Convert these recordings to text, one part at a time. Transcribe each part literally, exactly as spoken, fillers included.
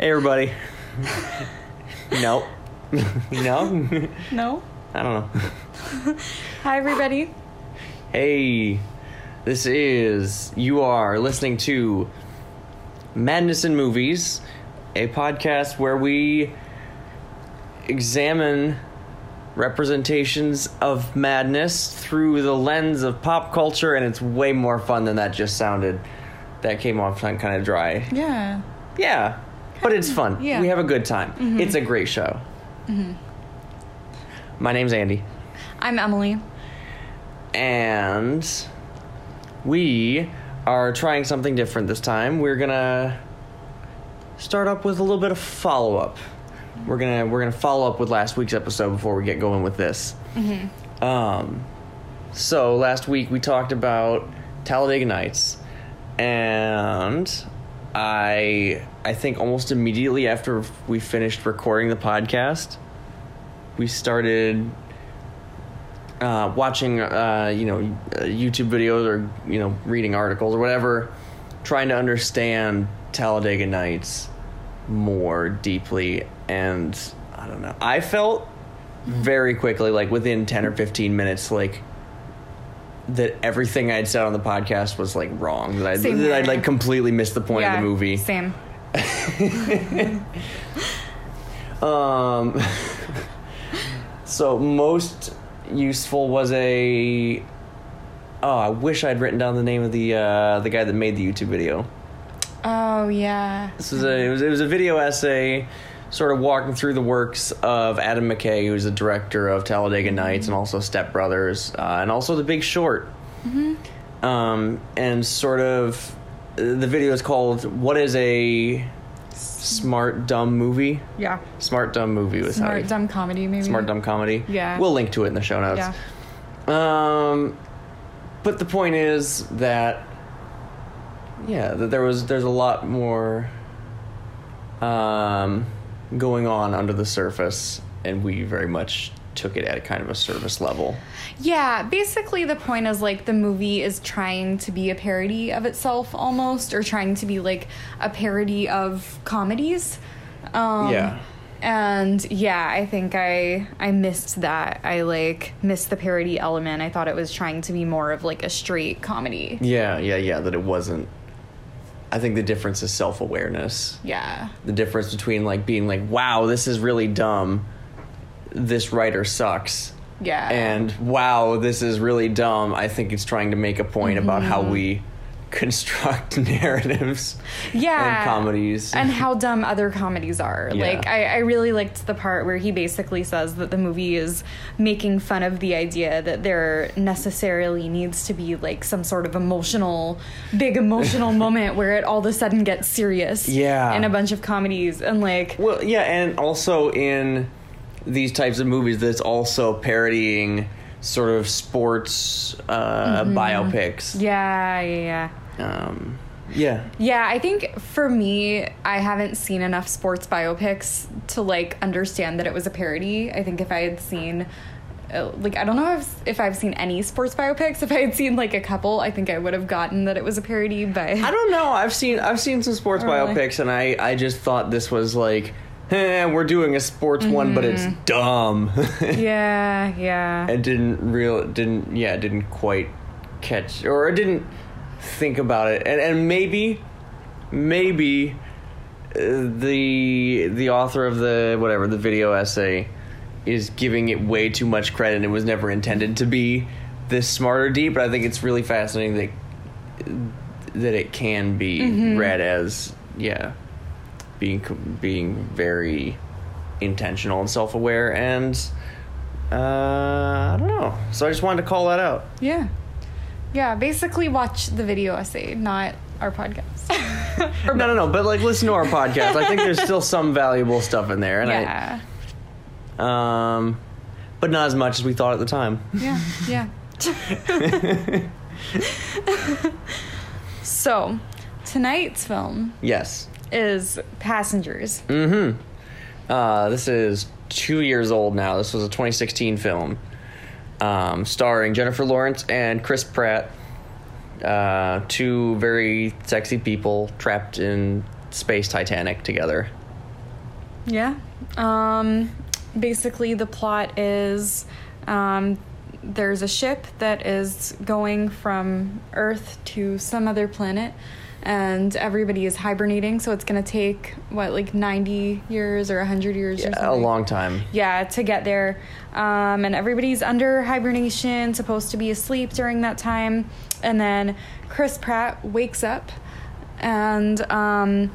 Hey, everybody. No. No? No? I don't know. Hi, everybody. Hey. This is... You are listening to Madness in Movies, a podcast where we examine representations of madness through the lens of pop culture, and it's way more fun than that just sounded. That came off kind of dry. Yeah. Yeah. But it's fun. Yeah. We have a good time. Mm-hmm. It's a great show. Mm-hmm. My name's Andy. I'm Emily. And we are trying something different this time. We're going to start up with a little bit of follow-up. We're going to we're gonna follow up with last week's episode before we get going with this. Mm-hmm. Um, so last week we talked about Talladega Nights. And I I think almost immediately after we finished recording the podcast, we started uh, watching, uh, you know, YouTube videos or, you know, reading articles or whatever, trying to understand Talladega Nights more deeply. And I don't know, I felt very quickly, like within ten or fifteen minutes, like that everything I had said on the podcast was like wrong. That I that I'd like completely missed the point yeah, of the movie. Same. um. So most useful was a. Oh, I wish I'd written down the name of the uh, the guy that made the YouTube video. Oh yeah. This was a it was it was a video essay, sort of walking through the works of Adam McKay, who's the director of Talladega Nights and also Step Brothers, uh, and also The Big Short. Mm-hmm. Um, and sort of, the video is called, What is a Smart Dumb Movie? Yeah. Smart Dumb Movie. Was Smart Dumb Comedy, maybe? Smart Dumb Comedy. Yeah. We'll link to it in the show notes. Yeah. Um, but the point is that, yeah, that there was, there's a lot more, um... going on under the surface, and we very much took it at a kind of a surface level. Yeah, basically the point is, like, the movie is trying to be a parody of itself almost, or trying to be like a parody of comedies. Um, yeah. And yeah, I think I I missed that. I like missed the parody element. I thought it was trying to be more of like a straight comedy. Yeah, yeah, yeah, that it wasn't. I think the difference is self-awareness. Yeah. The difference between, like, being like, wow, this is really dumb. This writer sucks. Yeah. And, wow, this is really dumb. I think it's trying to make a point mm-hmm. about how we construct narratives yeah. and comedies. And how dumb other comedies are. Yeah. Like, I, I really liked the part where he basically says that the movie is making fun of the idea that there necessarily needs to be, like, some sort of emotional, big emotional moment where it all of a sudden gets serious. Yeah. In a bunch of comedies. And, like... Well, yeah, and also in these types of movies that's also parodying sort of sports uh, mm-hmm. biopics. Yeah, yeah, yeah. Um, yeah. Yeah, I think for me, I haven't seen enough sports biopics to, like, understand that it was a parody. I think if I had seen, uh, like, I don't know if, if I've seen any sports biopics. If I had seen, like, a couple, I think I would have gotten that it was a parody, but... I don't know. I've seen I've seen some sports biopics, really. and I, I just thought this was, like... Eh, we're doing a sports mm-hmm. one, but it's dumb. yeah, yeah. It didn't real, didn't yeah, didn't quite catch, or I didn't think about it, and and maybe, maybe, uh, the the author of the whatever the video essay is giving it way too much credit, and it was never intended to be this smart or deep. But I think it's really fascinating that that it can be mm-hmm. read as yeah. being being very intentional and self-aware, and uh, I don't know. So I just wanted to call that out. Yeah. Yeah, basically watch the video essay, not our podcast. or no, no, no, but, like, listen to our podcast. I think there's still some valuable stuff in there. And yeah. I, um, but not as much as we thought at the time. Yeah, yeah. So, tonight's film. Yes. Is Passengers. Mm-hmm. Uh, this is two years old now. This was a twenty sixteen film, um, starring Jennifer Lawrence and Chris Pratt, uh, two very sexy people trapped in space Titanic together. Yeah. Um, basically, the plot is um, there's a ship that is going from Earth to some other planet, and everybody is hibernating, so it's going to take, what, like ninety years or one hundred years yeah, or something? A long time. Yeah, to get there. Um, and everybody's under hibernation, supposed to be asleep during that time. And then Chris Pratt wakes up, and um,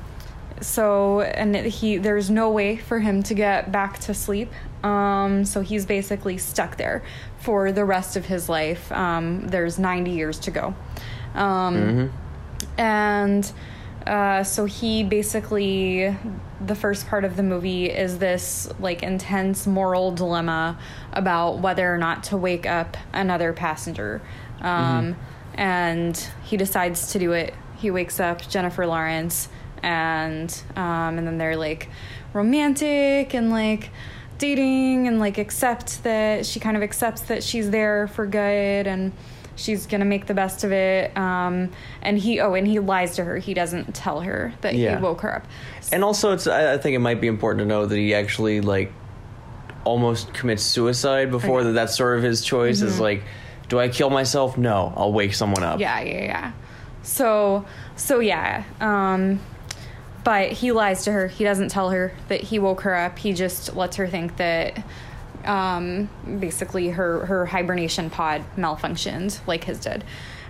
so and he there's no way for him to get back to sleep. Um, so he's basically stuck there for the rest of his life. Um, there's ninety years to go. Um mm-hmm. And uh, so he basically, the first part of the movie is this like intense moral dilemma about whether or not to wake up another passenger. Um, mm-hmm. And he decides to do it. He wakes up Jennifer Lawrence, and um, and then they're like romantic and like dating and like accept that she kind of accepts that she's there for good and she's going to make the best of it. Um, and he, oh, and he lies to her. He doesn't tell her that yeah. he woke her up. And also, it's, I think it might be important to know that he actually, like, almost commits suicide before. Okay. That that's sort of his choice. Mm-hmm. Is like, do I kill myself? No, I'll wake someone up. Yeah, yeah, yeah. So, so yeah. Um, but he lies to her. He doesn't tell her that he woke her up. He just lets her think that... Um, basically her, her hibernation pod malfunctioned like his did.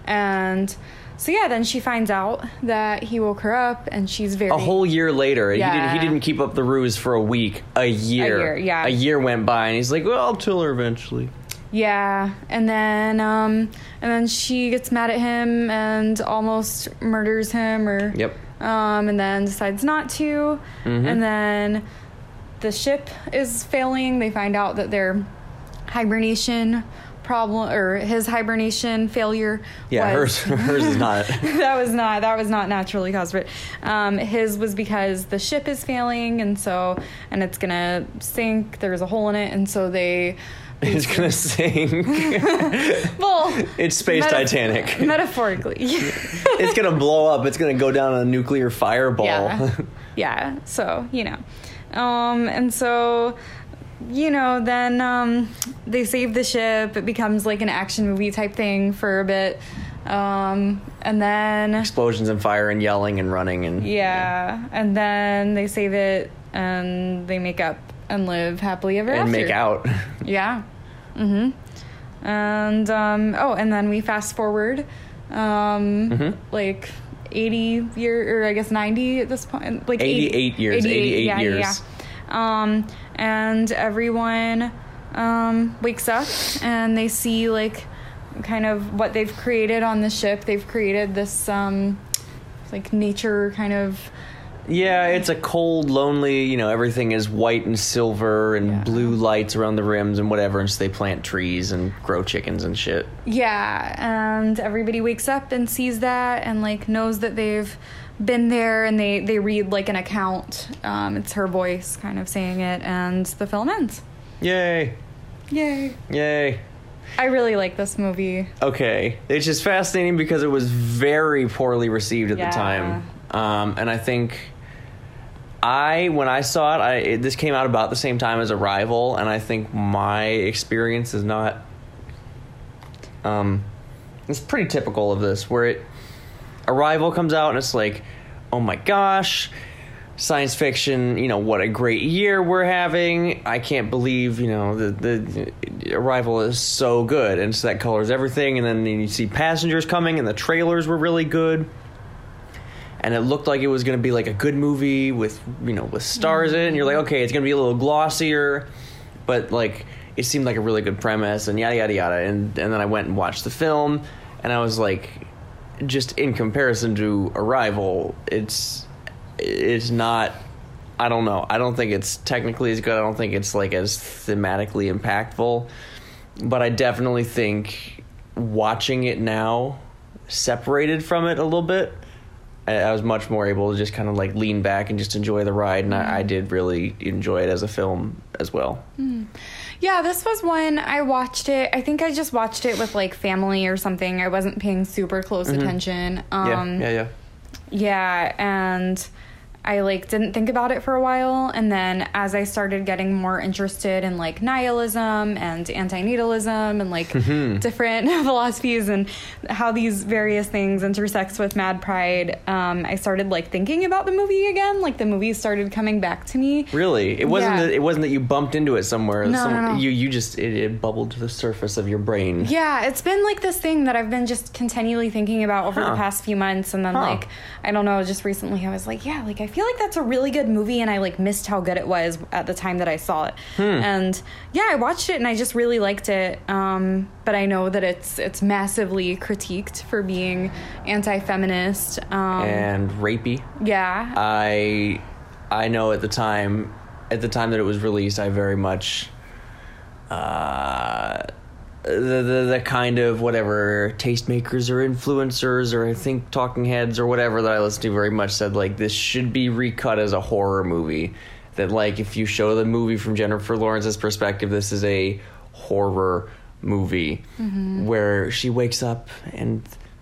And so, yeah, then she finds out that he woke her up, and she's very... A whole year later. Yeah. He, did, he didn't keep up the ruse for a week. A year. A year, yeah. A year went by, and he's like, well, I'll tell her eventually. Yeah. And then, um, and then she gets mad at him and almost murders him, or... Yep. Um, and then decides not to. Mm-hmm. And then... the ship is failing. They find out that their hibernation problem, or his hibernation failure, yeah, was, hers, hers is not. that was not. That was not naturally caused, but um, his was because the ship is failing, and so and it's gonna sink. There's a hole in it, and so they. It's gonna sink. Well, it's space meta- Titanic. Metaphorically, it's gonna blow up. It's gonna go down a nuclear fireball. Yeah. Yeah. So you know. Um, and so, you know, then, um, they save the ship. It becomes like an action movie type thing for a bit. Um, and then explosions and fire and yelling and running and yeah. yeah. And then they save it, and they make up and live happily ever and after. And make out. Yeah. Mm-hmm. And, um, oh, and then we fast forward, um, mm-hmm. like eighty year, or I guess ninety at this point, like eighty-eight years, eighty-eight yeah, years. Yeah. Um, and everyone, um, wakes up, and they see like kind of what they've created on the ship. They've created this, um, like nature kind of, yeah, it's a cold, lonely, you know, everything is white and silver and yeah. blue lights around the rims and whatever, and so they plant trees and grow chickens and shit. Yeah, and everybody wakes up and sees that and, like, knows that they've been there, and they, they read, like, an account. Um, it's her voice kind of saying it, and the film ends. Yay. Yay. Yay. I really like this movie. Okay. It's just fascinating because it was very poorly received at yeah. the time. Um, and I think... I, when I saw it, I, it, this came out about the same time as Arrival, and I think my experience is not, um, it's pretty typical of this, where it, Arrival comes out, and it's like, oh my gosh, science fiction, you know, what a great year we're having, I can't believe, you know, the, the, the Arrival is so good, and so that colors everything, and then you see Passengers coming, and the trailers were really good. And it looked like it was going to be like a good movie with, you know, with stars in it. And you're like, okay, it's going to be a little glossier. But, like, it seemed like a really good premise and yada, yada, yada. And, and then I went and watched the film. And I was like, just in comparison to Arrival, it's it's not, I don't know. I don't think it's technically as good. I don't think it's, like, as thematically impactful. But I definitely think watching it now, separated from it a little bit, I was much more able to just kind of like lean back and just enjoy the ride. And mm. I, I did really enjoy it as a film as well. Mm. Yeah, this was one I watched it. I think I just watched it with like family or something. I wasn't paying super close mm-hmm. attention. Um, yeah, yeah, yeah. Yeah, and I like didn't think about it for a while, and then as I started getting more interested in like nihilism and anti-natalism and like mm-hmm. different philosophies and how these various things intersects with Mad Pride, um, I started like thinking about the movie again. Like the movie started coming back to me. Really, it wasn't. Yeah. That, it wasn't that you bumped into it somewhere. No, Some, no, no. You you just it, it bubbled to the surface of your brain. Yeah, it's been like this thing that I've been just continually thinking about over huh. the past few months, and then huh. like I don't know, just recently I was like, yeah, like I feel like that's a really good movie, and I like missed how good it was at the time that I saw it. Hmm. And yeah, I watched it and I just really liked it. Um, but I know that it's it's massively critiqued for being anti-feminist um, and rapey. Yeah, I I know at the time at the time that it was released, I very much. Uh, The, the the kind of whatever tastemakers or influencers or I think talking heads or whatever that I listen to very much said like this should be recut as a horror movie, that like if you show the movie from Jennifer Lawrence's perspective, this is a horror movie mm-hmm. where she wakes up and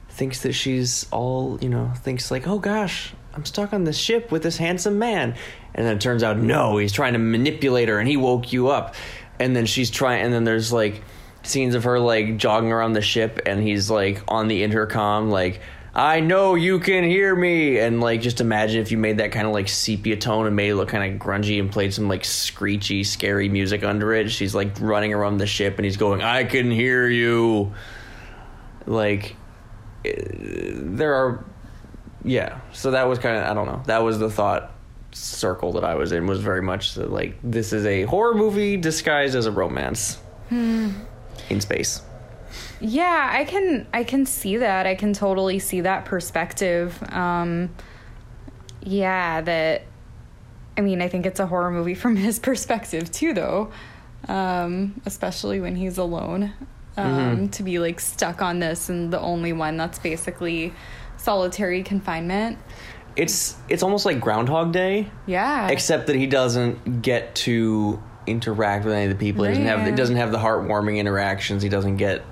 thinks that she's all, you know, thinks like, oh gosh, I'm stuck on this ship with this handsome man, and then it turns out no, he's trying to manipulate her and he woke you up, and then she's trying, and then there's like scenes of her like jogging around the ship and he's like on the intercom like, I know you can hear me, and like just imagine if you made that kind of like sepia tone and made it look kind of grungy and played some like screechy scary music under it. She's like running around the ship and he's going, I can hear you. Like there are, yeah, so that was kind of, I don't know, that was the thought circle that I was in, was very much the, like this is a horror movie disguised as a romance hmm. in space. Yeah, I can I can see that. I can totally see that perspective. Um, yeah, that I mean, I think it's a horror movie from his perspective too though. Um, especially when he's alone. Um, mm-hmm. to be like stuck on this and the only one that's basically solitary confinement. It's it's almost like Groundhog Day. Yeah. Except that he doesn't get to interact with any of the people. He doesn't have, it doesn't have the heartwarming interactions. He doesn't get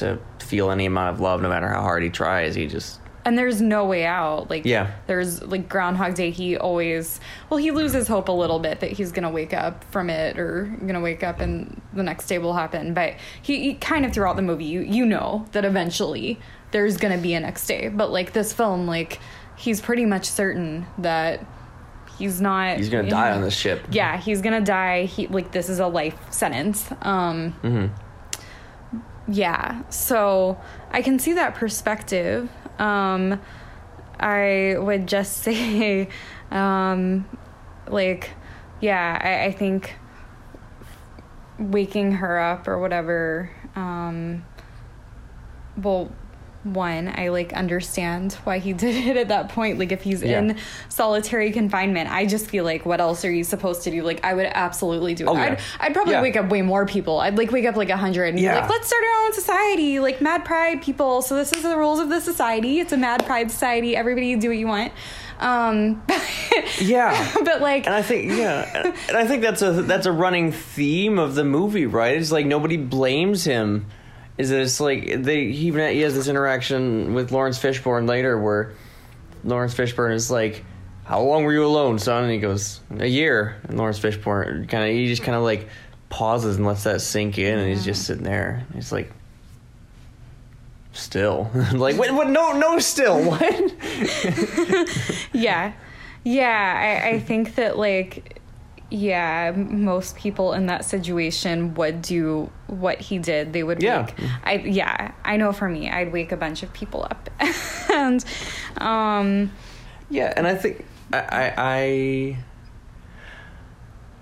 to feel any amount of love no matter how hard he tries. He just, and there's no way out. Like yeah. there's like Groundhog Day, he always, well, he loses hope a little bit that he's gonna wake up from it, or gonna wake up and the next day will happen, but he, he kind of throughout the movie you you know that eventually there's gonna be a next day. But like this film, like he's pretty much certain that he's not... He's going to die know, on this ship. Yeah, he's going to die. He, like, this is a life sentence. Um, mm-hmm. Yeah, so I can see that perspective. Um, I would just say, um, like, yeah, I, I think waking her up or whatever, um, well... One, I like understand why he did it at that point. Like if he's yeah. in solitary confinement, I just feel like what else are you supposed to do? Like I would absolutely do it. Oh, yeah. I'd, I'd probably yeah. wake up way more people. I'd like wake up like a hundred and yeah. be like, let's start our own society, like Mad Pride people. So this is the rules of the society. It's a Mad Pride society. Everybody do what you want. Um, yeah, but like, and I think yeah, and I think that's a that's a running theme of the movie, right? It's like nobody blames him. Is that it's like they he he has this interaction with Lawrence Fishburne later where Lawrence Fishburne is like, how long were you alone, son? And he goes, a year. And Lawrence Fishburne kind of he just kind of like pauses and lets that sink in, and he's just sitting there. He's like, still, like what? What? No, no, still what? yeah, yeah. I I think that like. Yeah, most people in that situation would do what he did. They would yeah. wake. I, yeah, I know for me, I'd wake a bunch of people up. and um, Yeah, and I think I, I, I,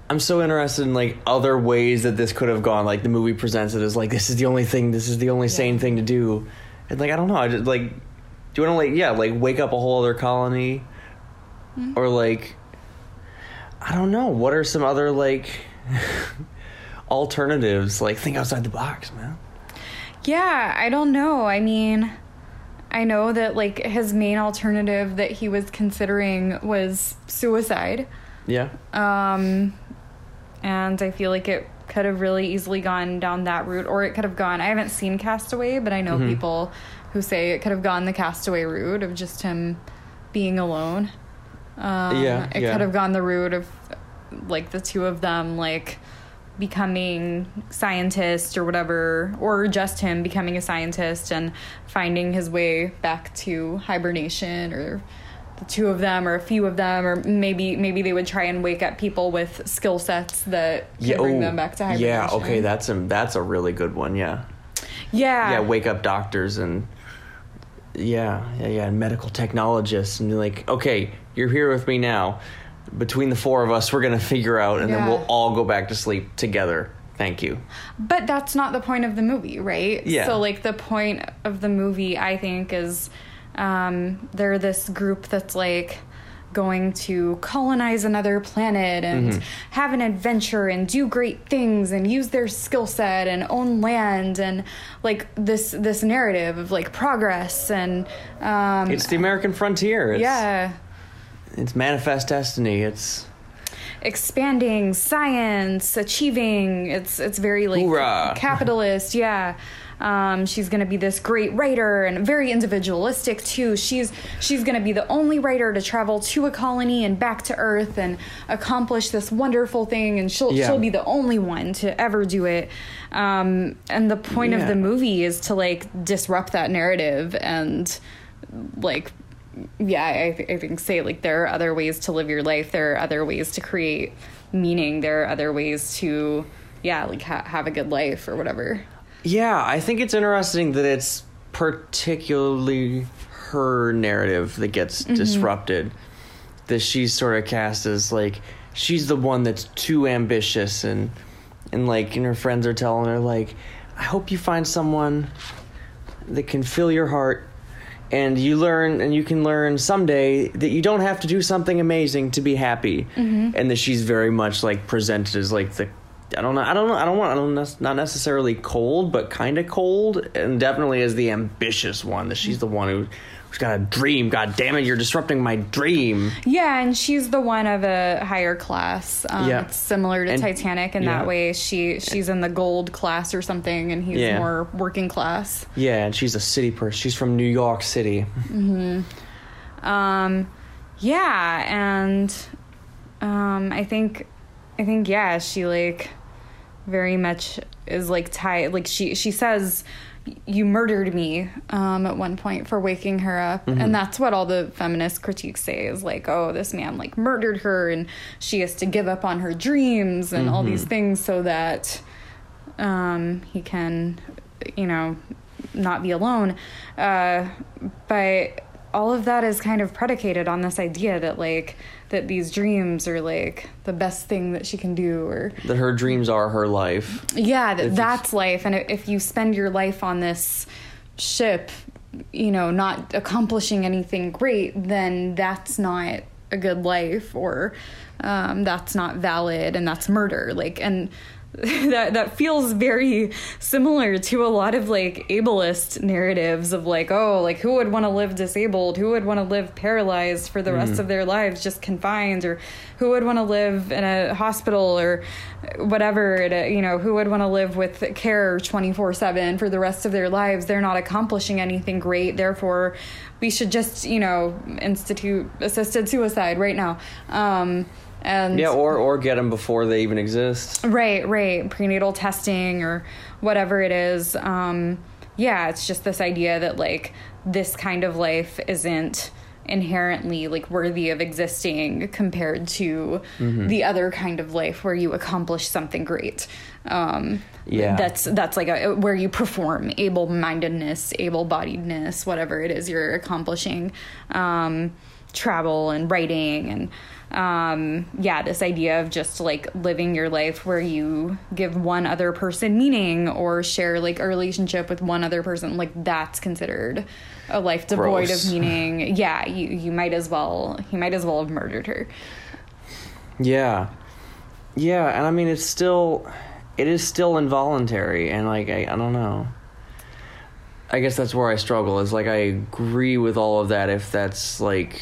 I'm so interested in, like, other ways that this could have gone. Like, the movie presents it as, like, this is the only thing, this is the only yeah. sane thing to do. And, like, I don't know. I just, like, do you want to, like, yeah, like, wake up a whole other colony? Mm-hmm. Or, like... I don't know. What are some other, like, alternatives? Like, think outside the box, man. Yeah, I don't know. I mean, I know that, like, his main alternative that he was considering was suicide. Yeah. Um, and I feel like it could have really easily gone down that route, or it could have gone... I haven't seen Castaway, but I know mm-hmm. people who say it could have gone the Castaway route of just him being alone. Um, yeah, it yeah. could have gone the route of, like, the two of them, like, becoming scientists or whatever, or just him becoming a scientist and finding his way back to hibernation, or the two of them, or a few of them, or maybe maybe they would try and wake up people with skill sets that yeah, can bring oh, them back to hibernation. Yeah, okay, that's a, that's a really good one, yeah. Yeah. Yeah, wake up doctors and... Yeah, yeah, yeah, and medical technologists, and be like, okay, you're here with me now. Between the four of us, we're going to figure out, and yeah. then we'll all go back to sleep together. Thank you. But that's not the point of the movie, right? Yeah. So, like, the point of the movie, I think, is um, they're this group that's, like, going to colonize another planet and mm-hmm. have an adventure and do great things and use their skill set and own land, and like this this narrative of like progress and um it's the American frontier. It's, yeah it's manifest destiny, it's expanding science, achieving, it's it's very like Hoorah. capitalist. yeah Um, she's going to be this great writer, and very individualistic too. She's she's going to be the only writer to travel to a colony and back to Earth and accomplish this wonderful thing. And she'll yeah. she'll be the only one to ever do it. Um, and the point yeah. of the movie is to like disrupt that narrative and like, yeah, I, th- I think say like there are other ways to live your life. There are other ways to create meaning. There are other ways to, yeah, like ha- have a good life or whatever. Yeah, I think it's interesting that it's particularly her narrative that gets mm-hmm. disrupted. That she's sort of cast as, like, she's the one that's too ambitious. And, and like, and her friends are telling her, like, I hope you find someone that can fill your heart. And you learn, and you can learn someday that you don't have to do something amazing to be happy. Mm-hmm. And that she's very much, like, presented as, like, the I don't know. I don't know. I don't want. I don't. Not necessarily cold, but kind of cold, and definitely as the ambitious one. That she's the one who, who's got a dream. God damn it! You're disrupting my dream. Yeah, and she's the one of a higher class. Um, yeah, it's similar to and, Titanic in yeah. that way. She she's in the gold class or something, and he's yeah. more working class. Yeah, and she's a city person. She's from New York City. Mm-hmm. Um, yeah, and um, I think, I think yeah, she like. very much is like tied, like she she says you murdered me um at one point for waking her up, mm-hmm. and that's what all the feminist critiques say is like, oh, this man like murdered her and she has to give up on her dreams and mm-hmm. all these things so that um he can, you know, not be alone, uh but all of that is kind of predicated on this idea that like that these dreams are like the best thing that she can do, or that her dreams are her life. Yeah, that that's life. And if you spend your life on this ship, you know, not accomplishing anything great, then that's not a good life, or um, that's not valid, and that's murder. Like, and that that feels very similar to a lot of like ableist narratives of like, oh, like who would want to live disabled, who would want to live paralyzed for the mm. rest of their lives, just confined, or who would want to live in a hospital or whatever, to, you know, who would want to live with care twenty-four seven for the rest of their lives, they're not accomplishing anything great, therefore we should just, you know, institute assisted suicide right now. um And yeah, or, or get them before they even exist. Right, right. Prenatal testing or whatever it is. Um, yeah, it's just this idea that, like, this kind of life isn't inherently, like, worthy of existing compared to mm-hmm. the other kind of life where you accomplish something great. Um, yeah. That's, that's like, a, where you perform able-mindedness, able-bodiedness, whatever it is you're accomplishing. Um, travel and writing and... Um, yeah, this idea of just like living your life where you give one other person meaning or share like a relationship with one other person, like that's considered a life devoid Gross. of meaning. Yeah, you, you might as well, he might as well have murdered her. Yeah. Yeah. And I mean, it's still, it is still involuntary. And like, I, I don't know. I guess that's where I struggle is like, I agree with all of that. If that's like,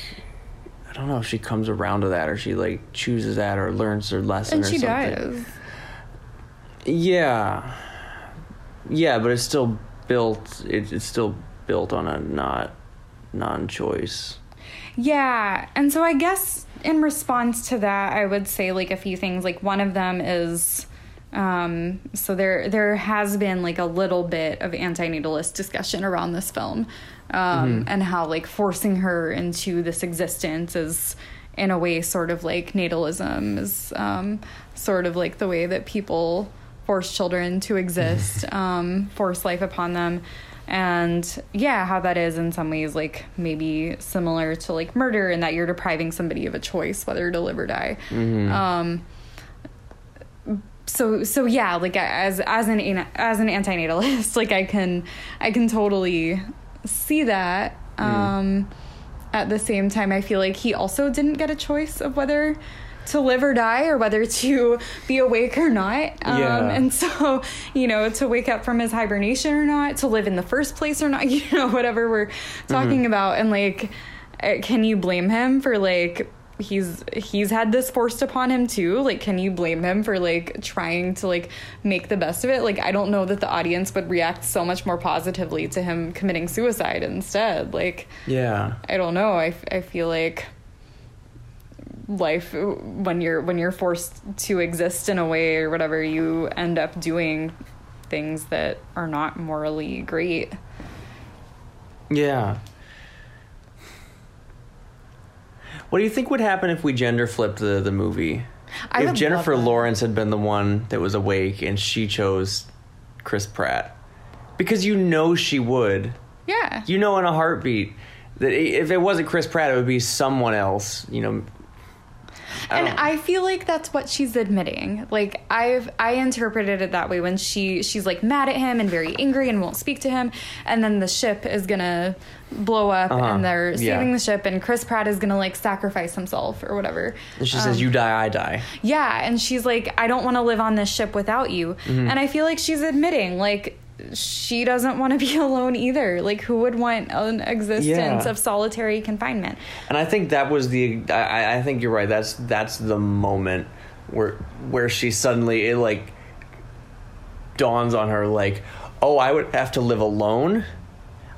I don't know if she comes around to that or she like chooses that or learns her lesson and or something. And she dies. Yeah. Yeah, but it's still built it, it's still built on a not non-choice. Yeah. And so I guess in response to that, I would say like a few things. Like one of them is, um, so there there has been like a little bit of anti-natalist discussion around this film, um, mm-hmm. and how like forcing her into this existence is in a way sort of like natalism is um, sort of like the way that people force children to exist, um, force life upon them. And yeah, how that is in some ways like maybe similar to like murder, in that you're depriving somebody of a choice whether to live or die. Mm-hmm. Um, so so yeah, like as as an as an antinatalist, like I can I can totally see that. Mm. Um, at the same time, I feel like he also didn't get a choice of whether to live or die, or whether to be awake or not. Um, yeah. And so, you know, to wake up from his hibernation or not, to live in the first place or not, you know, whatever we're talking mm-hmm. about. And like, can you blame him for like, he's, he's had this forced upon him too. Like, can you blame him for like trying to like make the best of it? Like, I don't know that the audience would react so much more positively to him committing suicide instead. Like, yeah, I don't know. I, I feel like life, when you're when you're forced to exist in a way or whatever, you end up doing things that are not morally great. Yeah. What do you think would happen if we gender flipped the the movie? I if Jennifer Lawrence had been the one that was awake and she chose Chris Pratt, because you know she would. Yeah. You know in a heartbeat that if it wasn't Chris Pratt, it would be someone else. You know. And I, I feel like that's what she's admitting. Like, I've I interpreted it that way when she she's like mad at him and very angry and won't speak to him, and then the ship is gonna blow up, uh-huh. and they're saving yeah. the ship, and Chris Pratt is gonna like sacrifice himself or whatever. And she um, says, "You die, I die." Yeah, and she's like, "I don't want to live on this ship without you." Mm-hmm. And I feel like she's admitting like she doesn't want to be alone either. Like, who would want an existence yeah. of solitary confinement? And I think that was the, I, I think you're right. That's, that's the moment where, where she suddenly, it like dawns on her, like, oh, I would have to live alone.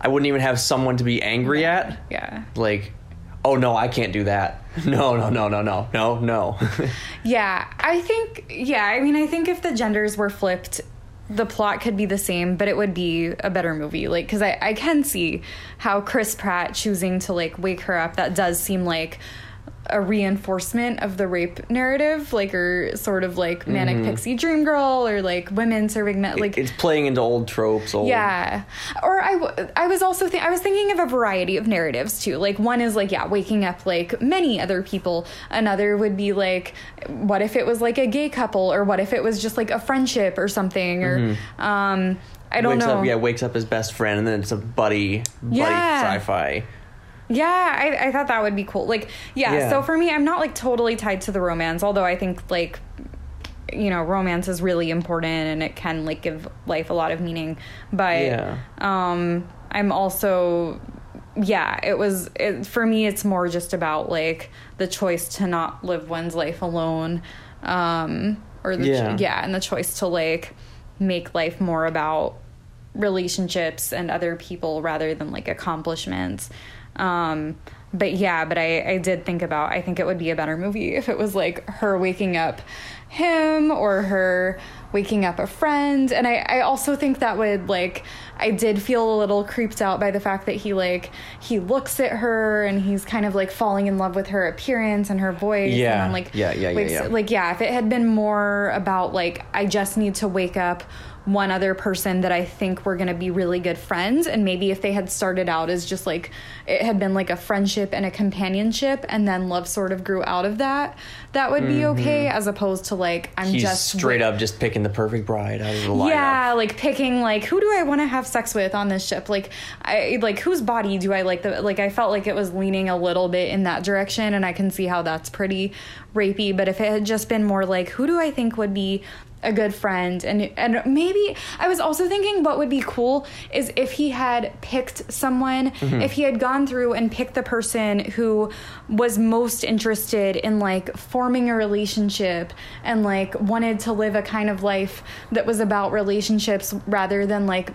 I wouldn't even have someone to be angry yeah. at. Yeah. Like, oh no, I can't do that. No, no, no, no, no, no, no. yeah. I think, yeah. I mean, I think if the genders were flipped, the plot could be the same, but it would be a better movie. Like, because I, I can see how Chris Pratt choosing to, like, wake her up, that does seem like a reinforcement of the rape narrative, like, or sort of, like, Manic mm-hmm. Pixie Dream Girl, or, like, women serving men. Like, it's playing into old tropes. Old. Yeah. Or I, w- I was also th- I was thinking of a variety of narratives, too. Like, one is, like, yeah, waking up, like, many other people. Another would be, like, what if it was, like, a gay couple? Or what if it was just, like, a friendship or something? Or, mm-hmm. um, I don't wakes know. Up, yeah, wakes up his best friend, and then it's a buddy, buddy yeah. sci-fi. Yeah, I, I thought that would be cool. Like, yeah, yeah, so for me, I'm not, like, totally tied to the romance, although I think, like, you know, romance is really important and it can, like, give life a lot of meaning. But yeah. um, I'm also, yeah, it was, it, for me, it's more just about, like, the choice to not live one's life alone. Um, or the yeah. Cho- yeah, and the choice to, like, make life more about relationships and other people rather than, like, accomplishments. Um, but yeah, but I, I did think about, I think it would be a better movie if it was like her waking up him or her waking up a friend. And I, I also think that would like, I did feel a little creeped out by the fact that he like, he looks at her and he's kind of like falling in love with her appearance and her voice. Yeah. And then, like, yeah, yeah, yeah, wakes, yeah. Like, yeah, if it had been more about like, I just need to wake up one other person that I think we're going to be really good friends. And maybe if they had started out as just like, it had been like a friendship and a companionship, and then love sort of grew out of that, that would be mm-hmm. okay. As opposed to like, I'm He's just straight w- up just picking the perfect bride out of the lineup. Yeah. Like picking like, who do I want to have sex with on this ship? Like, I like whose body do I like? The, like, I felt like it was leaning a little bit in that direction, and I can see how that's pretty rapey. But if it had just been more like, who do I think would be a good friend, and and maybe I was also thinking what would be cool is if he had picked someone, mm-hmm. if he had gone through and picked the person who was most interested in like forming a relationship and like wanted to live a kind of life that was about relationships rather than like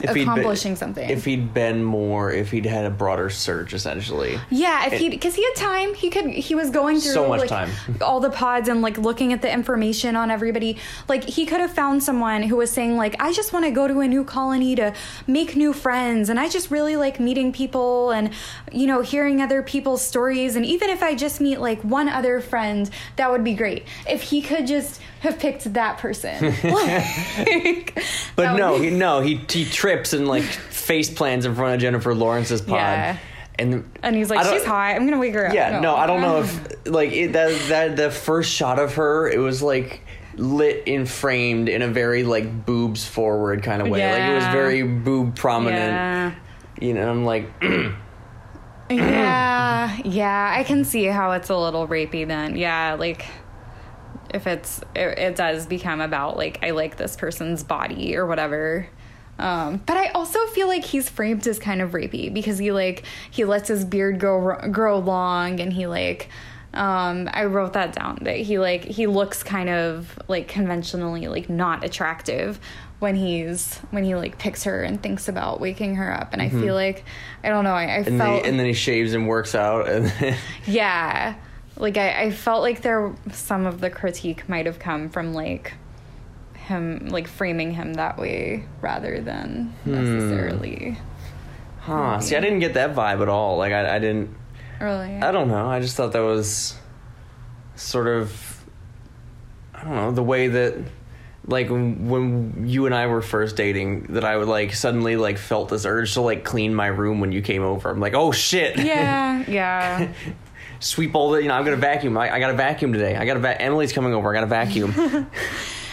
if accomplishing been, something. If he'd been more, if he'd had a broader search, essentially. Yeah, if it, he because he had time, he could. He was going through so much like, time, all the pods and like looking at the information on everybody. Like he could have found someone who was saying like, I just want to go to a new colony to make new friends, and I just really like meeting people and you know hearing other people's stories, and even if I just meet like one other friend, that would be great. If he could just have picked that person. Like, but that no, be- he, no, he he trips and like face plans in front of Jennifer Lawrence's pod. Yeah. And and he's like, she's hot. I'm gonna wake her up. Yeah, no, no I don't know if like it, that that the first shot of her, it was like lit and framed in a very like boobs forward kind of way. Yeah. Like it was very boob prominent. Yeah. You know, I'm like. Yeah, yeah, I can see how it's a little rapey then. Yeah, like if it's it, it does become about like I like this person's body or whatever. Um, but I also feel like he's framed as kind of rapey because he like he lets his beard go grow long and he like um, I wrote that down that he like he looks kind of like conventionally like not attractive when he's when he like picks her and thinks about waking her up, and mm-hmm. I feel like I don't know I, I and felt they, and then he shaves and works out and then yeah, like I, I felt like there some of the critique might have come from like him like framing him that way rather than hmm. necessarily huh maybe. See, I didn't get that vibe at all. Like I, I didn't really I don't know I just thought that was sort of I don't know the way that like when you and I were first dating, that I would like suddenly like felt this urge to like clean my room when you came over. I'm like, oh shit. Yeah, yeah. Sweep all the, you know, I'm gonna vacuum. I, I got a vacuum today. I got a va- Emily's coming over. I got a vacuum.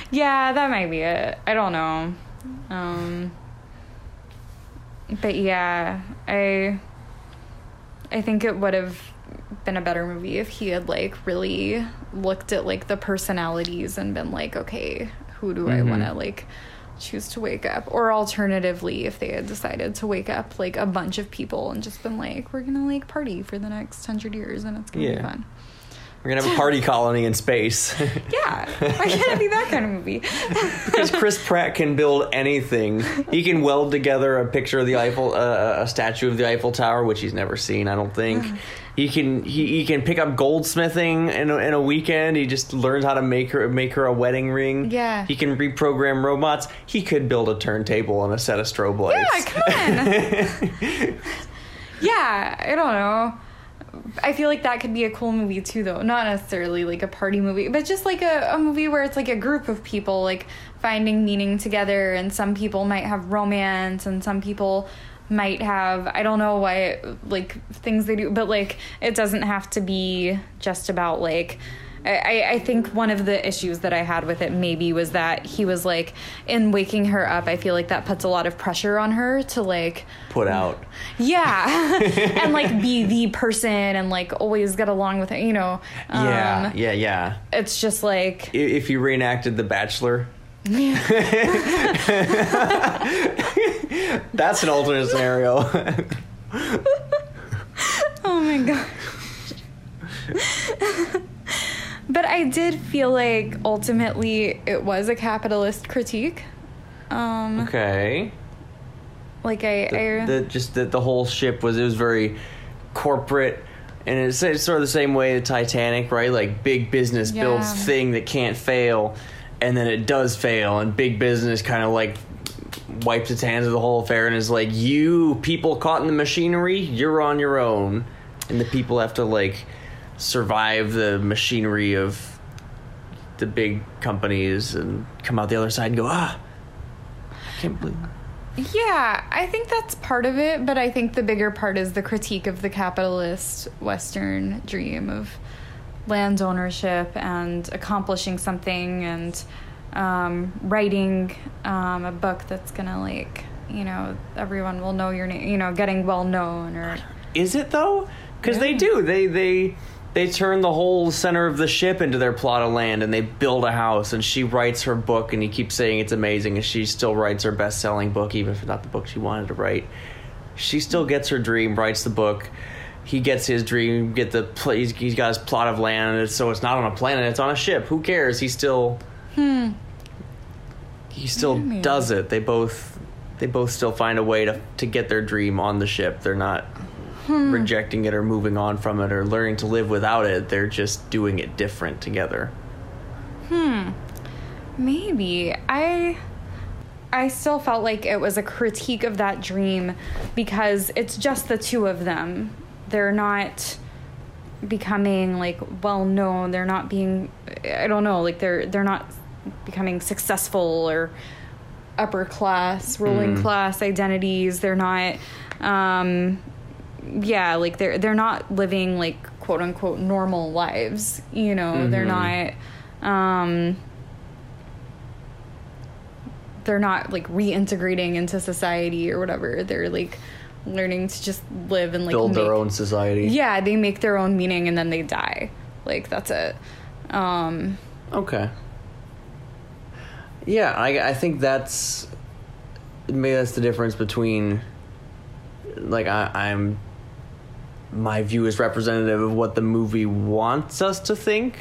Yeah, that might be it. I don't know. Um, but yeah, I I think it would have been a better movie if he had like really looked at like the personalities and been like, okay. Who do I mm-hmm. want to, like, choose to wake up? Or alternatively, if they had decided to wake up, like, a bunch of people and just been like, we're going to, like, party for the next hundred years and it's going to yeah. be fun. We're going to have a party colony in space. Yeah. Why can't it be that kind of movie? Because Chris Pratt can build anything. He can weld together a picture of the Eiffel, uh, a statue of the Eiffel Tower, which he's never seen, I don't think. He can he, he can pick up goldsmithing in a, in a weekend. He just learns how to make her make her a wedding ring. Yeah. He can reprogram robots. He could build a turntable on a set of strobe lights. Yeah, I can. Yeah, I don't know. I feel like that could be a cool movie too, though. Not necessarily like a party movie, but just like a, a movie where it's like a group of people like finding meaning together, and some people might have romance and some people might have, I don't know why, like things they do, but like it doesn't have to be just about like, I, I think one of the issues that I had with it maybe was that he was like, in waking her up, I feel like that puts a lot of pressure on her to like put out. Yeah. And like be the person and like always get along with it, you know. Um, yeah, yeah, yeah. It's just like. If you reenacted The Bachelor. That's an alternate scenario. Oh my gosh. But I did feel like ultimately it was a capitalist critique. Um, okay. Like I, the, I the, just that the whole ship was it was very corporate, and it's, it's sort of the same way the Titanic, right? Like big business yeah. builds thing that can't fail, and then it does fail, and big business kind of like wipes its hands of the whole affair and is like, "You people caught in the machinery, you're on your own," and the people have to like. Survive the machinery of the big companies and come out the other side and go, ah, I can't believe that. Yeah, I think that's part of it, but I think the bigger part is the critique of the capitalist Western dream of land ownership and accomplishing something and um, writing um, a book that's gonna like, you know, everyone will know your name, you know, getting well known. Or is it though? Because yeah. they do, they they. They turn the whole center of the ship into their plot of land, and they build a house, and she writes her book, and he keeps saying it's amazing, and she still writes her best-selling book, even if not the book she wanted to write. She still gets her dream, writes the book. He gets his dream, get the pl- he's, he's got his plot of land, so it's not on a planet, it's on a ship. Who cares? He still... Hmm. He still does it. They both they both still find a way to, to get their dream on the ship. They're not hmm. rejecting it or moving on from it or learning to live without it. They're just doing it different together. Hmm. Maybe. I... I still felt like it was a critique of that dream because it's just the two of them. They're not becoming like well known. They're not being, I don't know, like they're they're not becoming successful or upper class, ruling mm. class identities. They're not, um, yeah, like they're they're not living like quote unquote normal lives. You know, mm-hmm. they're not. Um, They're not, like, reintegrating into society or whatever. They're, like, learning to just live and, like... Build make, their own society. Yeah, they make their own meaning and then they die. Like, that's it. Um, okay. Yeah, I, I think that's... Maybe that's the difference between... Like, I, I'm... My view is representative of what the movie wants us to think.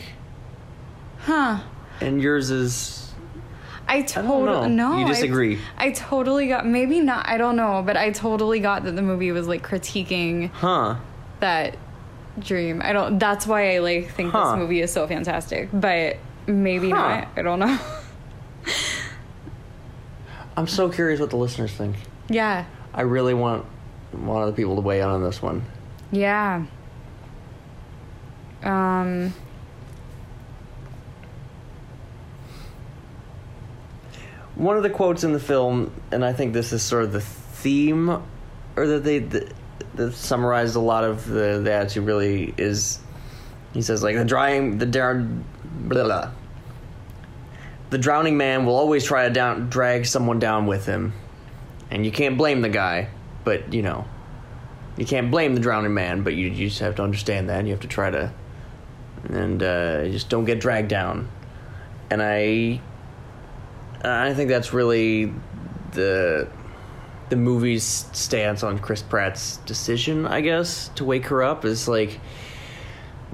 Huh. And yours is... I totally no. You disagree. I, I totally got maybe not. I don't know, but I totally got that the movie was like critiquing huh. that dream. I don't. That's why I like think huh. this movie is so fantastic. But maybe huh. not. I don't know. I'm so curious what the listeners think. Yeah. I really want one of the people to weigh in on this one. Yeah. Um. One of the quotes in the film, and I think this is sort of the theme, or that they that, that summarized a lot of the, the attitude really is, he says like the drying the down blah, blah. The drowning man will always try to down, drag someone down with him, and you can't blame the guy, but you know, you can't blame the drowning man, but you, you just have to understand that, and you have to try to, and uh, just don't get dragged down, and I. I think that's really the the movie's stance on Chris Pratt's decision, I guess, to wake her up is like,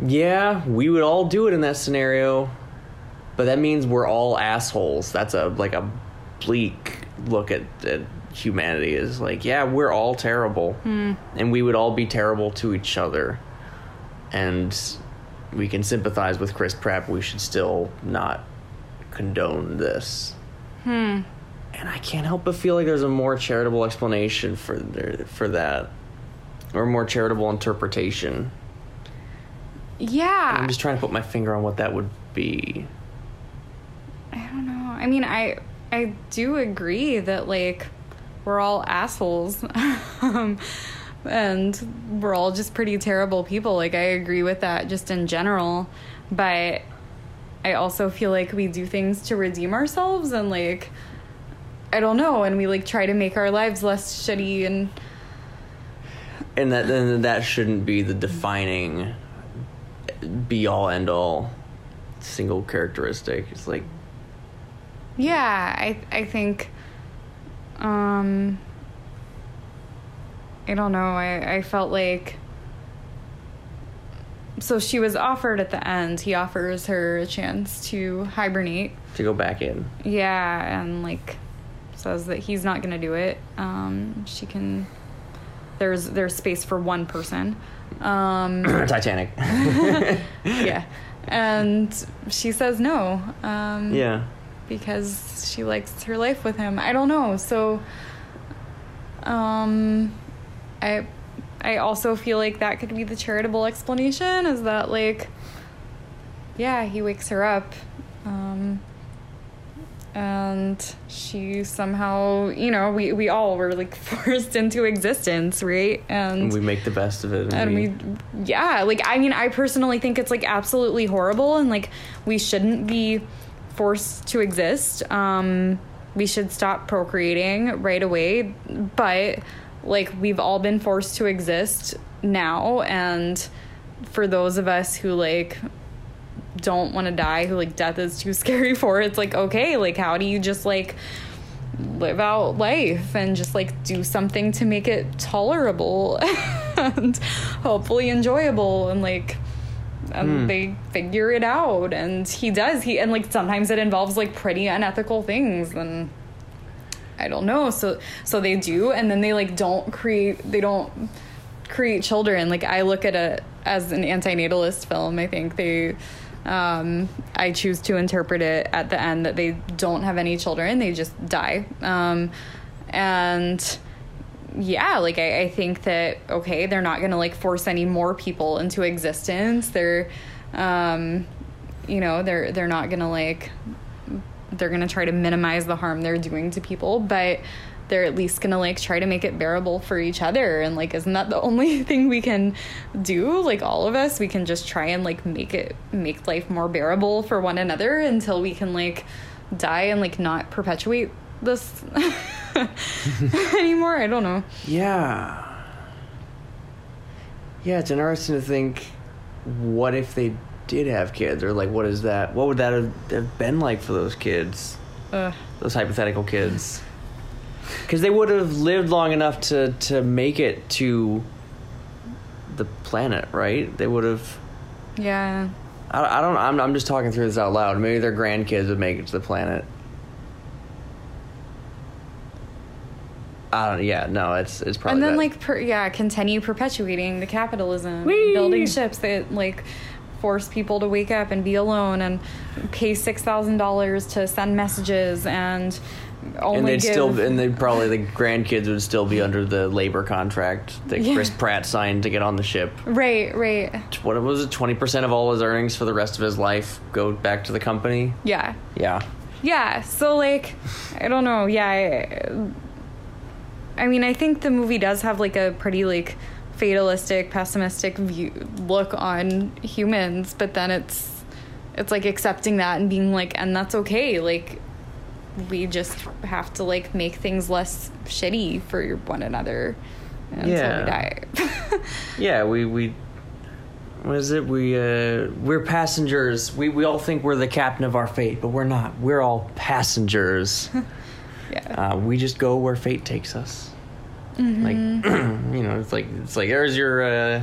yeah, we would all do it in that scenario, but that means we're all assholes. That's a like a bleak look at, at humanity is like, yeah, we're all terrible, mm. and we would all be terrible to each other, and we can sympathize with Chris Pratt, but we should still not condone this. Hmm. And I can't help but feel like there's a more charitable explanation for their, for that, or a more charitable interpretation. Yeah. And I'm just trying to put my finger on what that would be. I don't know. I mean, I I do agree that like we're all assholes, um, and we're all just pretty terrible people. Like I agree with that just in general, but. I also feel like we do things to redeem ourselves and like I don't know and we like try to make our lives less shitty and and that and that shouldn't be the defining be all end all single characteristic. It's like yeah, I I think um I don't know. I I felt like so she was offered at the end. He offers her a chance to hibernate. To go back in. Yeah, and, like, says that he's not going to do it. Um, she can... There's there's space for one person. Um, Titanic. Yeah. And she says no. Um, yeah. Because she likes her life with him. I don't know. So, um, I... I also feel like that could be the charitable explanation is that, like, yeah, he wakes her up, um, and she somehow, you know, we, we all were, like, forced into existence, right? And, and we make the best of it. And, and we, we, yeah, like, I mean, I personally think it's, like, absolutely horrible and, like, we shouldn't be forced to exist. Um, we should stop procreating right away, but... Like, we've all been forced to exist now, and for those of us who, like, don't want to die, who, like, death is too scary for, it's like, okay, like, how do you just, like, live out life and just, like, do something to make it tolerable and hopefully enjoyable and, like... and mm. they figure it out, and he does, he and, like, sometimes it involves, like, pretty unethical things, and... I don't know. So so they do, and then they like don't create they don't create children. Like I look at it as an antinatalist film. I think they um I choose to interpret it at the end that they don't have any children, they just die. Um and yeah, like I, I think that okay, they're not gonna like force any more people into existence. They're um you know, they're they're not gonna like they're gonna try to minimize the harm they're doing to people, but they're at least gonna like try to make it bearable for each other. And like, isn't that the only thing we can do? Like all of us, we can just try and like make it make life more bearable for one another until we can like die and like not perpetuate this anymore. I don't know. Yeah. Yeah, it's interesting to think, what if they did have kids, or like what is that what would that have been like for those kids, uh, those hypothetical kids, because they would have lived long enough to to make it to the planet, right? They would have. Yeah, I, I don't I'm, I'm just talking through this out loud. Maybe their grandkids would make it to the planet. I don't, yeah, no, it's it's probably. And then that. like per, yeah continue perpetuating the capitalism, Whee! building ships that like force people to wake up and be alone and pay six thousand dollars to send messages and only. And they'd give... still, and they'd probably the grandkids would still be under the labor contract that yeah. Chris Pratt signed to get on the ship. Right, right. What was it? Twenty percent of all his earnings for the rest of his life go back to the company. Yeah. Yeah. Yeah. So like, I don't know. Yeah. I, I mean, I think the movie does have like a pretty like. fatalistic, pessimistic view look on humans, but then it's it's like accepting that and being like, and that's okay, like we just have to like make things less shitty for one another until yeah. we die. yeah we we what is it we uh we're passengers. We we all think we're the captain of our fate, but we're not. We're all passengers. yeah uh, we just go where fate takes us. Mm-hmm. Like, you know, it's like, it's like, there's your, uh,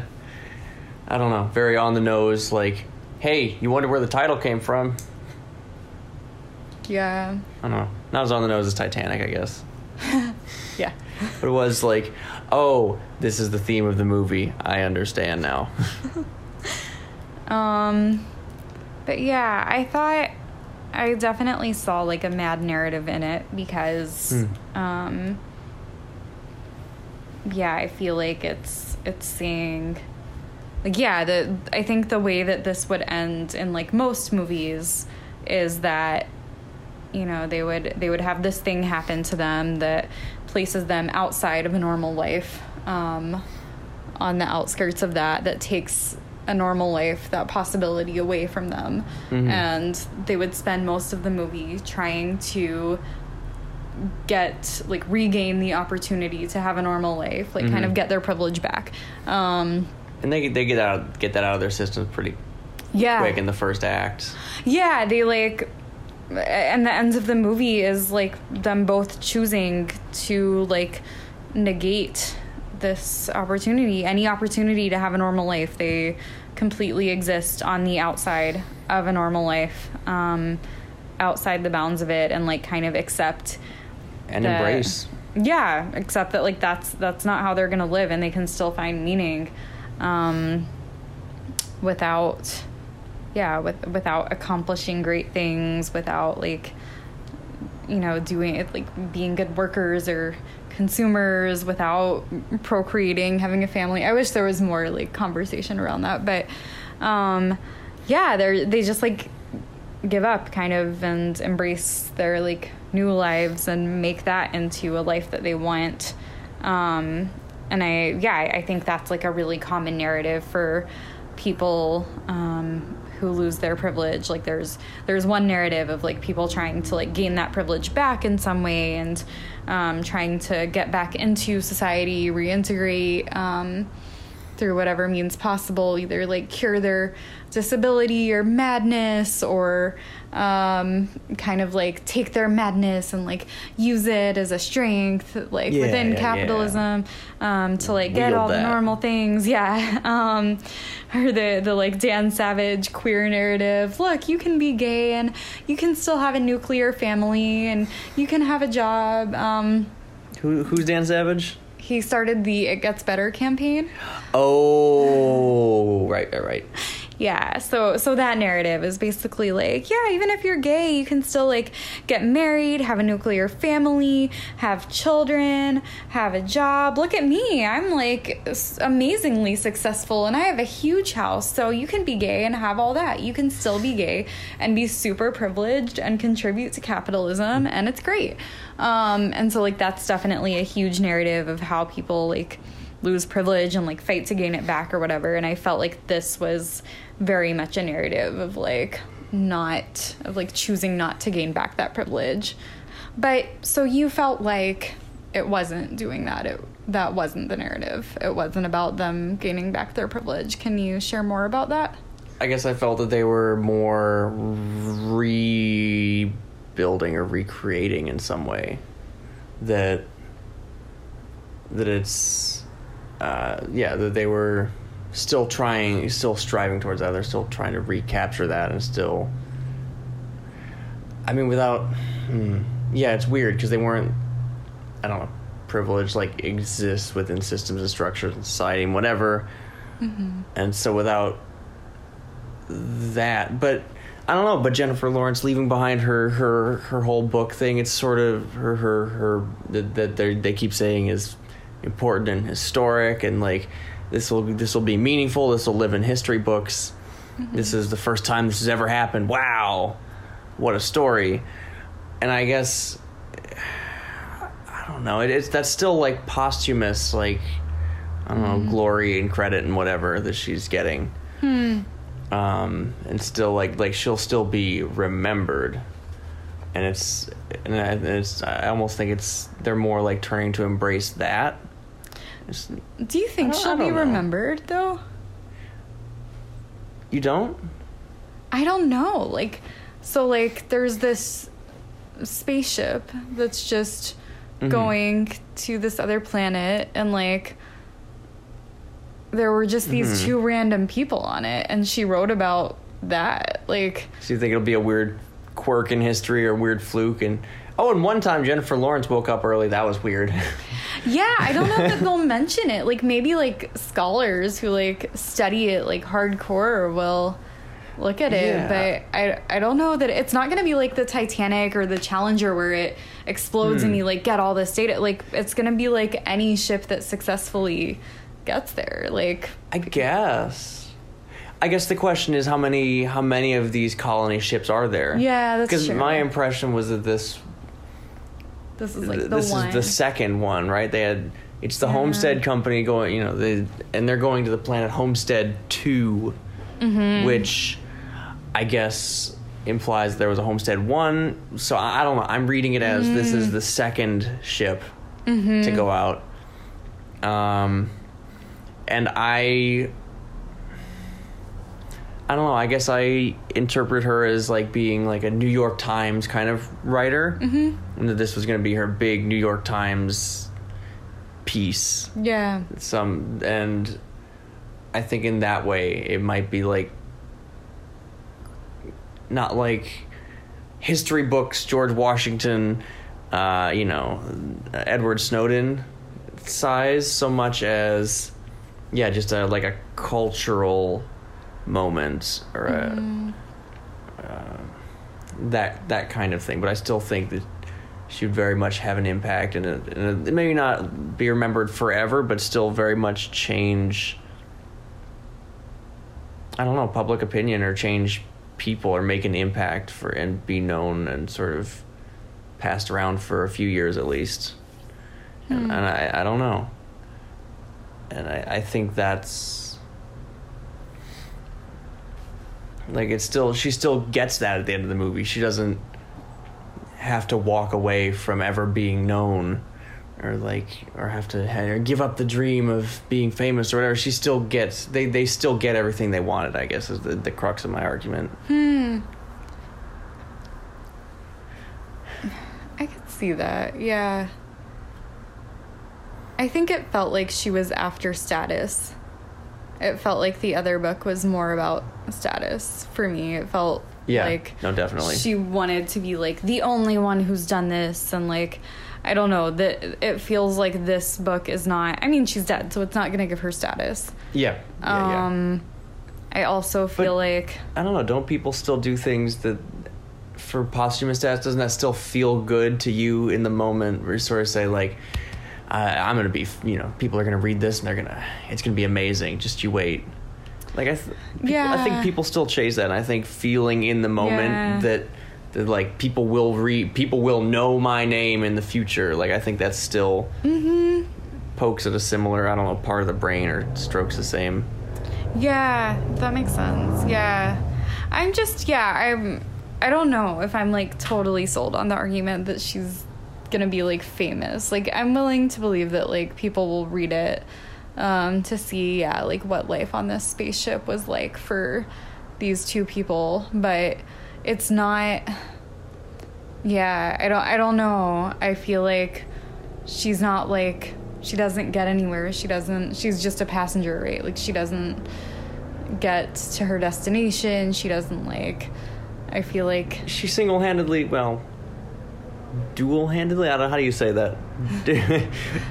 I don't know, very on the nose, like, hey, you wonder where the title came from? Yeah. I don't know. Not as on the nose as Titanic, I guess. yeah. But it was like, oh, this is the theme of the movie. I understand now. um, but yeah, I thought I definitely saw like a mad narrative in it because, mm. um... yeah, I feel like it's it's seeing, like, yeah, the I think the way that this would end in like most movies is that, you know, they would they would have this thing happen to them that places them outside of a normal life, um, on the outskirts of that, that takes a normal life, that possibility, away from them. Mm-hmm. And they would spend most of the movie trying to get like regain the opportunity to have a normal life, like mm-hmm. kind of get their privilege back, um and they they get out get that out of their system pretty yeah quick in the first act. Yeah, they like, and the end of the movie is like them both choosing to like negate this opportunity, any opportunity to have a normal life. They completely exist on the outside of a normal life, um outside the bounds of it, and like kind of accept and that, embrace yeah except that like that's that's not how they're gonna live, and they can still find meaning um without yeah with without accomplishing great things, without like, you know, doing it, like being good workers or consumers, without procreating, having a family. I wish there was more like conversation around that, but um yeah they're they just like give up kind of and embrace their like new lives and make that into a life that they want. Um, and I, yeah, I think that's like a really common narrative for people, um, who lose their privilege. Like there's, there's one narrative of like people trying to like gain that privilege back in some way, and, um, trying to get back into society, reintegrate, um, through whatever means possible, either like cure their disability or madness, or um, kind of like take their madness and like use it as a strength, like yeah, within yeah, capitalism, yeah. Um, to like get all that. The normal things. Yeah. Um, or the, the like Dan Savage queer narrative. Look, you can be gay and you can still have a nuclear family and you can have a job. Um, Who, who's Dan Savage? He started the It Gets Better campaign. Oh, right, right, right. Yeah, so so that narrative is basically like, yeah, even if you're gay, you can still like get married, have a nuclear family, have children, have a job. Look at me. I'm like amazingly successful and I have a huge house. So you can be gay and have all that. You can still be gay and be super privileged and contribute to capitalism, and it's great. Um, and so like that's definitely a huge narrative of how people like lose privilege and like fight to gain it back or whatever. And I felt like this was very much a narrative of like not of like choosing not to gain back that privilege. But so you felt like it wasn't doing that. It that wasn't the narrative. It wasn't about them gaining back their privilege. Can you share more about that? I guess I felt that they were more rebuilding or recreating in some way. That that it's Uh, yeah, that they were still trying, still striving towards that. They're still trying to recapture that and still... I mean, without... Hmm, yeah, it's weird because they weren't... I don't know. Privilege, like, exists within systems and structures and society and whatever. Mm-hmm. And so without that... But, I don't know, but Jennifer Lawrence leaving behind her her, her whole book thing, it's sort of her... her, her that they they keep saying is... important and historic, and like this will this will be meaningful. This will live in history books. Mm-hmm. This is the first time this has ever happened. Wow, what a story! And I guess I don't know. It, it's that's still like posthumous, like I don't mm. know, glory and credit and whatever that she's getting. Mm. Um, and still like like she'll still be remembered. And it's and I, it's I almost think it's they're more like turning to embrace that. It's, do you think she'll be know. remembered, though? You don't? I don't know. Like, so, like, there's this spaceship that's just mm-hmm. going to this other planet, and, like, there were just these mm-hmm. two random people on it, and she wrote about that. Like, so you think it'll be a weird quirk in history or weird fluke? And oh, and one time Jennifer Lawrence woke up early. That was weird. Yeah, I don't know that they'll mention it. Like maybe like scholars who like study it like hardcore will look at it. Yeah. But I I don't know that it's not going to be like the Titanic or the Challenger where it explodes hmm. and you like get all this data. Like it's going to be like any ship that successfully gets there. Like I guess. I guess the question is how many how many of these colony ships are there? Yeah, that's true. Because my impression was that this this is like the this one. is the second one, right? They had it's the yeah. Homestead Company going, you know, they and they're going to the planet Homestead two, mm-hmm. which I guess implies there was a Homestead one. So I, I don't know. I'm reading it as mm. this is the second ship mm-hmm. to go out. Um, and I. I don't know, I guess I interpret her as, like, being, like, a New York Times kind of writer. Mm-hmm. And that this was going to be her big New York Times piece. Yeah. Some, and I think in that way, it might be, like, not like history books, George Washington, uh, you know, Edward Snowden size, so much as, yeah, just, a, like, a cultural... moments or a, mm. uh, that that kind of thing. But I still think that she would very much have an impact and, a, and a, maybe not be remembered forever, but still very much change, I don't know, public opinion or change people or make an impact for and be known and sort of passed around for a few years at least. Mm. And, and I, I don't know. And I, I think that's like it's still she still gets that at the end of the movie. She doesn't have to walk away from ever being known or like, or have to or give up the dream of being famous or whatever, she still gets, they, they still get everything they wanted, I guess, is the, the crux of my argument. Hmm. I could see that, yeah. I think it felt like she was after status. It felt like the other book was more about status for me. It felt yeah, like no, definitely. She wanted to be like the only one who's done this, and like, I don't know, that it feels like this book is not, I mean, she's dead, so it's not going to give her status. Yeah. yeah um, yeah. I also feel but, like, I don't know, don't people still do things that for posthumous status, doesn't that still feel good to you in the moment where you sort of say like, Uh, I'm going to be, you know, people are going to read this and they're going to, it's going to be amazing. Just you wait. Like, I, th- people, yeah. I think people still chase that. And I think feeling in the moment yeah. that, that, like, people will read, people will know my name in the future. Like, I think that's still mm-hmm. pokes at a similar, I don't know, part of the brain or strokes the same. Yeah, that makes sense. Yeah. I'm just, yeah, I'm, I don't know if I'm, like, totally sold on the argument that she's gonna be like famous. Like, I'm willing to believe that like people will read it um to see yeah like what life on this spaceship was like for these two people, but it's not yeah I don't I don't know I feel like she's not like she doesn't get anywhere she doesn't she's just a passenger, right? Like, she doesn't get to her destination. She doesn't like I feel like she single-handedly well dual-handedly, I don't know, how do you say that?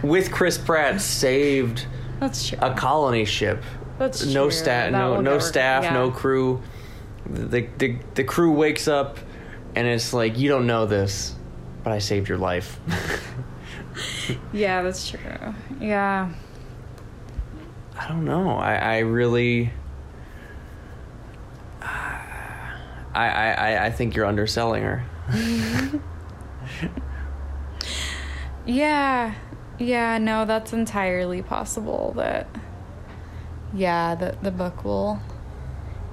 With Chris Pratt, saved That's true. a colony ship. That's true. No staff, no no staff, yeah. no crew. The, the the crew wakes up, and it's like, you don't know this, but I saved your life. Yeah, that's true. Yeah. I don't know. I I really. Uh, I I I think you're underselling her. yeah yeah no that's entirely possible that yeah that the book will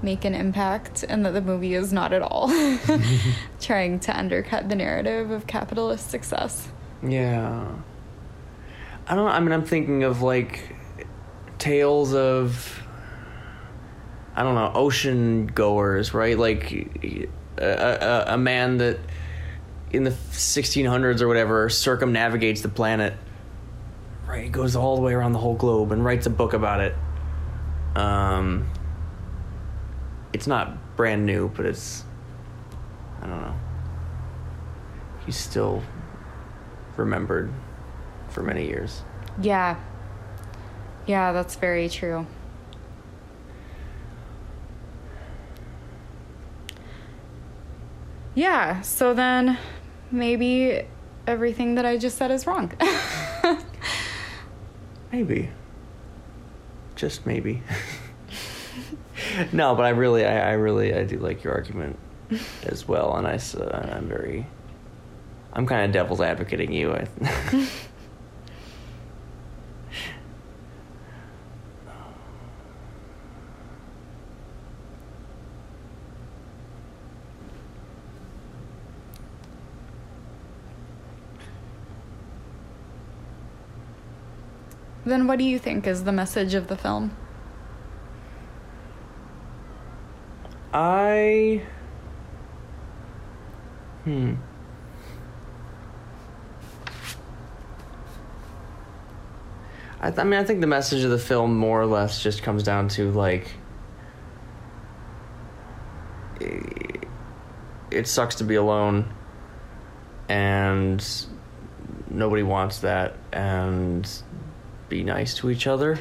make an impact and that the movie is not at all trying to undercut the narrative of capitalist success. yeah I don't know I mean I'm thinking of like tales of I don't know ocean goers, right? Like a, a, a man that in the sixteen hundreds or whatever circumnavigates the planet, right? He goes all the way around the whole globe and writes a book about it. Um it's not brand new, but it's I don't know he's still remembered for many years. yeah yeah that's very true. Yeah so then maybe everything that I just said is wrong. Maybe. Just maybe. No, but I really, I, I really, I do like your argument as well, and I, uh, I'm very, I'm kind of devil's advocating you. I, Then what do you think is the message of the film? I... Hmm. I, th- I mean, I think the message of the film more or less just comes down to, like... It, it sucks to be alone. And nobody wants that. And... be nice to each other.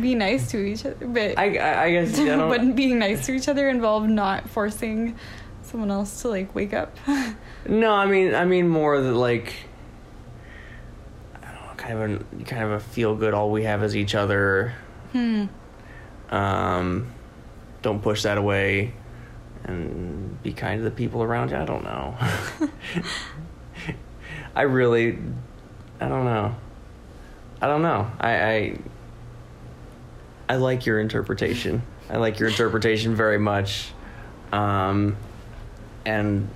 Be nice to each other, but I, I, I guess I don't, but being nice to each other involved not forcing someone else to like wake up. No, I mean, I mean more that like I don't know, kind of a kind of a feel good. All we have is each other. Hmm. Um, don't push that away, and be kind to the people around you. I don't know. I really, I don't know. I don't know. I, I I like your interpretation. I like your interpretation very much. Um, and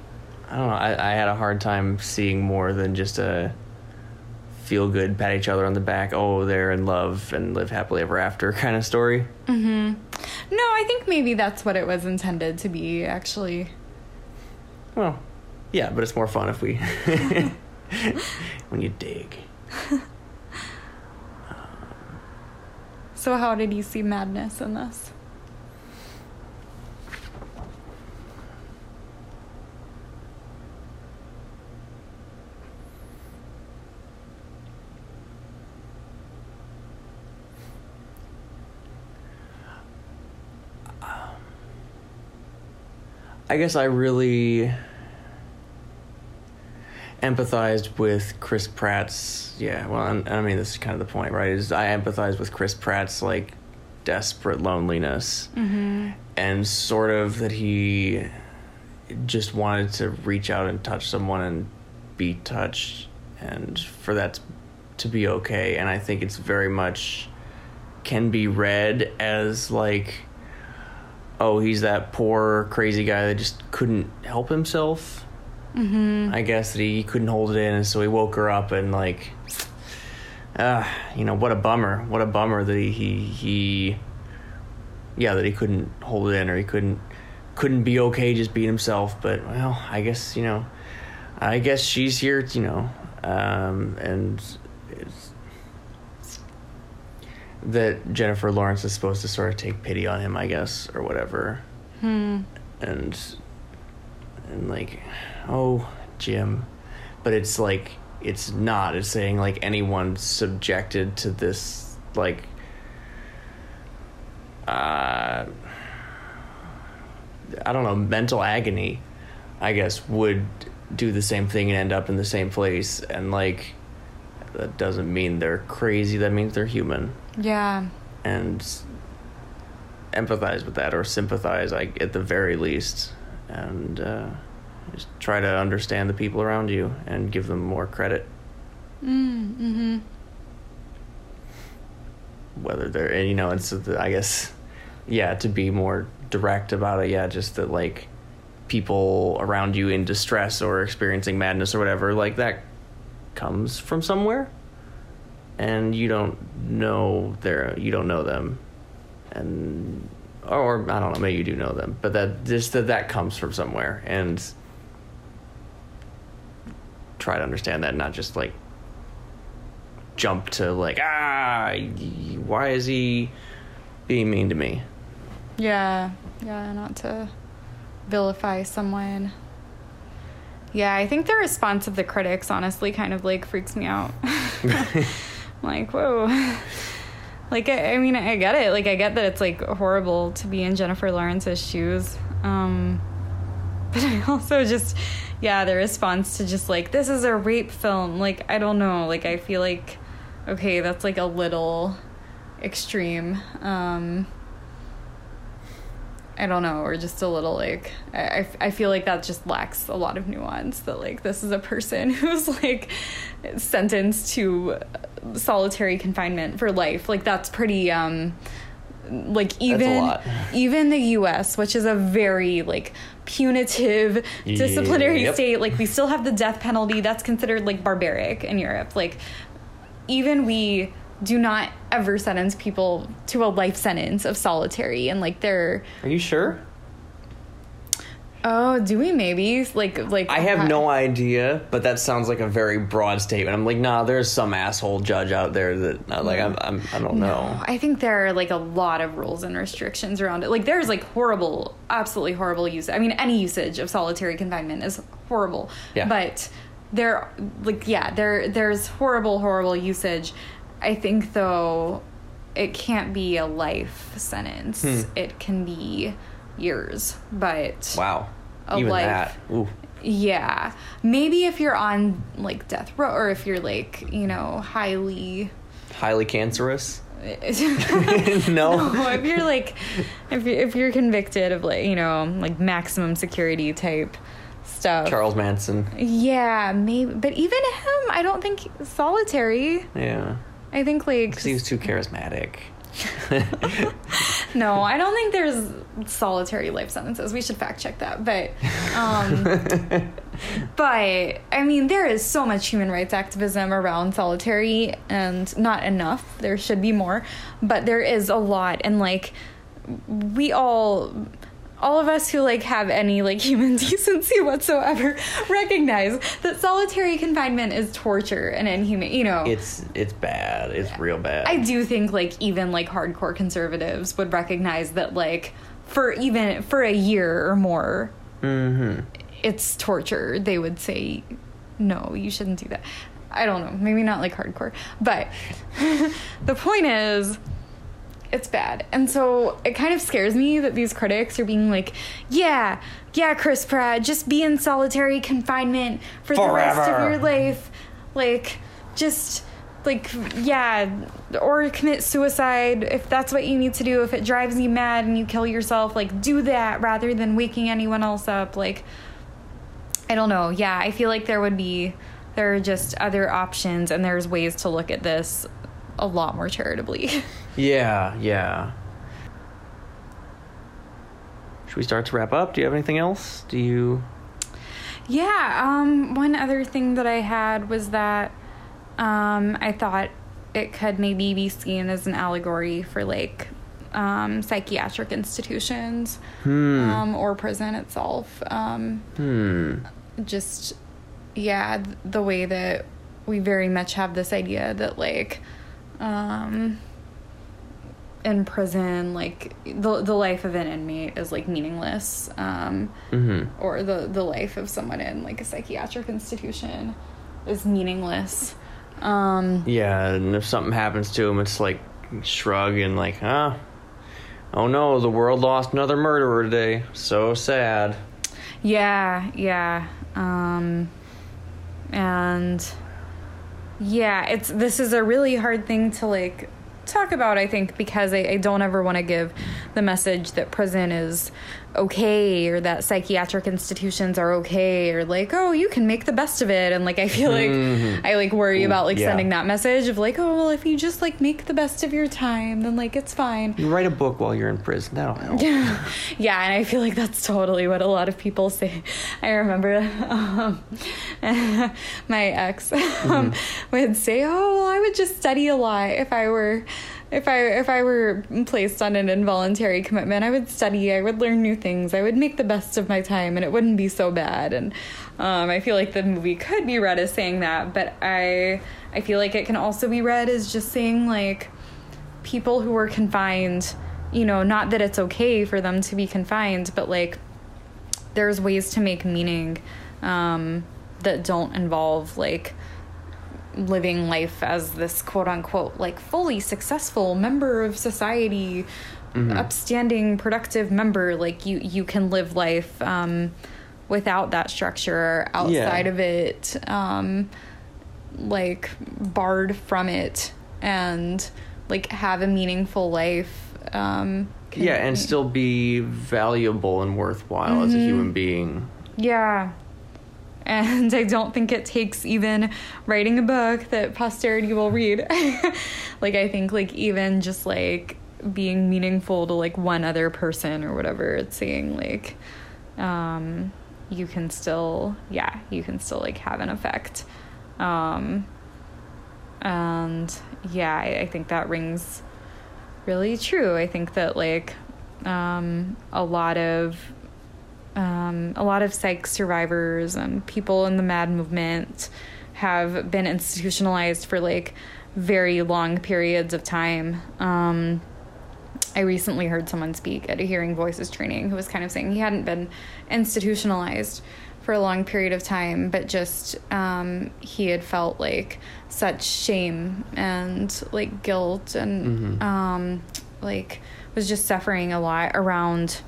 I don't know. I, I had a hard time seeing more than just a feel good, pat each other on the back, oh, they're in love and live happily ever after kind of story. Mm-hmm. No, I think maybe that's what it was intended to be, actually. Well, yeah, but it's more fun if we... when you dig. um, so how did you see madness in this? I guess I really empathized with Chris Pratt's, yeah, well, I'm, I mean, this is kind of the point, right, is I empathized with Chris Pratt's, like, desperate loneliness, mm-hmm. and sort of that he just wanted to reach out and touch someone and be touched, and for that to be okay, and I think it's very much can be read as, like, oh, he's that poor, crazy guy that just couldn't help himself. Mm-hmm. I guess that he couldn't hold it in, and so he woke her up and, like, uh, you know, what a bummer. What a bummer that he, he, he, yeah, that he couldn't hold it in, or he couldn't, couldn't be okay just being himself. But, well, I guess, you know, I guess she's here, you know, um, and it's, that Jennifer Lawrence is supposed to sort of take pity on him, I guess, or whatever. Hmm. And, and like, oh, Jim. But it's like, it's not. It's saying, like, anyone subjected to this, like, uh, I don't know, mental agony, I guess, would do the same thing and end up in the same place. And, like, that doesn't mean they're crazy. That means they're human. Yeah. And empathize with that, or sympathize, like, at the very least. And uh, just try to understand the people around you and give them more credit. Mm, mm-hmm. Whether they're, and, you know, and so the, I guess, yeah, to be more direct about it, yeah, just that, like, people around you in distress or experiencing madness or whatever, like, that comes from somewhere. And you don't know their, you don't know them, and or, or I don't know, maybe you do know them, but that just that that comes from somewhere, and try to understand that, not just like jump to like ah, why is he being mean to me? Yeah, yeah, not to vilify someone. Yeah, I think the response of the critics honestly kind of like freaks me out. Like, whoa. Like, I, I mean, I get it. Like, I get that it's, like, horrible to be in Jennifer Lawrence's shoes. Um, but I also just, yeah, the response to just, like, this is a rape film. Like, I don't know. Like, I feel like, okay, that's, like, a little extreme. Um, I don't know. Or just a little, like, I, I feel like that just lacks a lot of nuance. That, like, this is a person who's, like, sentenced to solitary confinement for life. Like, that's pretty um like even even the U S, which is a very like punitive disciplinary yep. state, like we still have the death penalty that's considered like barbaric in Europe. Like, even we do not ever sentence people to a life sentence of solitary, and like they're are you sure? Oh, do we maybe? Like, like I have no idea, but that sounds like a very broad statement. I'm like, nah, there's some asshole judge out there that, uh, like, I'm, I'm, I don't no, know. I think there are, like, a lot of rules and restrictions around it. Like, there's, like, horrible, absolutely horrible use. I mean, any usage of solitary confinement is horrible. Yeah. But there, like, yeah, there, there's horrible, horrible usage. I think, though, it can't be a life sentence. Hmm. It can be years, but wow. A even life, that. Ooh. Yeah. Maybe if you're on like death row, or if you're like, you know, highly, highly cancerous. no. no, if you're like, if you're, if you're convicted of like, you know, like maximum security type stuff. Charles Manson. Yeah, maybe, but even him, I don't think solitary. Yeah. I think like 'cause he was too charismatic. No, I don't think there's solitary life sentences. We should fact check that. But, um, but I mean, there is so much human rights activism around solitary, and not enough. There should be more, but there is a lot. And like, we all, all of us who like have any like human decency whatsoever recognize that solitary confinement is torture and inhumane, you know. It's it's bad. It's real bad. I do think like even like hardcore conservatives would recognize that like for even for a year or more, mm-hmm. it's torture. They would say, no, you shouldn't do that. I don't know. Maybe not like hardcore. But the point is, it's bad. And so it kind of scares me that these critics are being like, yeah, yeah, Chris Pratt, just be in solitary confinement for Forever. the rest of your life. Like, just, like, yeah, or commit suicide if that's what you need to do. If it drives you mad and you kill yourself, like, do that rather than waking anyone else up. Like, I don't know. Yeah, I feel like there would be, there are just other options, and there's ways to look at this a lot more charitably. Yeah, yeah. Should we start to wrap up? Do you have anything else? Do you... Yeah, um, one other thing that I had was that um, I thought it could maybe be seen as an allegory for, like, um, psychiatric institutions hmm. um, or prison itself. Um, hmm. Just, yeah, the way that we very much have this idea that, like... Um, in prison, like, the the life of an inmate is, like, meaningless. Um, mm-hmm. Or the, the life of someone in, like, a psychiatric institution is meaningless. Um, yeah, and if something happens to him, it's, like, shrug and, like, huh? Oh, no, the world lost another murderer today. So sad. Yeah, yeah. Um, and, yeah, it's this is a really hard thing to, like... talk about, I think, because I, I don't ever want to give the message that prison is okay or that psychiatric institutions are okay or like, oh, you can make the best of it. And like, I feel like mm-hmm. I like worry Ooh, about like yeah. sending that message of like, oh, well, if you just like make the best of your time, then like it's fine. You write a book while you're in prison. That'll help. Yeah. And I feel like that's totally what a lot of people say. I remember um, my ex um, mm-hmm. would say, oh, well, I would just study a lot if I were If I if I were placed on an involuntary commitment, I would study, I would learn new things, I would make the best of my time, and it wouldn't be so bad. And um, I feel like the movie could be read as saying that, but I I feel like it can also be read as just saying, like, people who were confined, you know, not that it's okay for them to be confined, but, like, there's ways to make meaning um, that don't involve, like, living life as this quote-unquote like fully successful member of society, mm-hmm. upstanding, productive member. Like you you can live life um without that structure, outside yeah. of it, um like barred from it, and like have a meaningful life, um can yeah and still be valuable and worthwhile mm-hmm. as a human being. Yeah. And I don't think it takes even writing a book that posterity will read. Like, I think, like, even just, like, being meaningful to, like, one other person or whatever, it's saying, like, um, you can still, yeah, you can still, like, have an effect. Um, and, yeah, I, I think that rings really true. I think that, like, um, a lot of... Um, a lot of psych survivors and people in the MAD movement have been institutionalized for, like, very long periods of time. Um, I recently heard someone speak at a Hearing Voices training who was kind of saying he hadn't been institutionalized for a long period of time, but just um, he had felt, like, such shame and, like, guilt and, mm-hmm. um, like, was just suffering a lot around...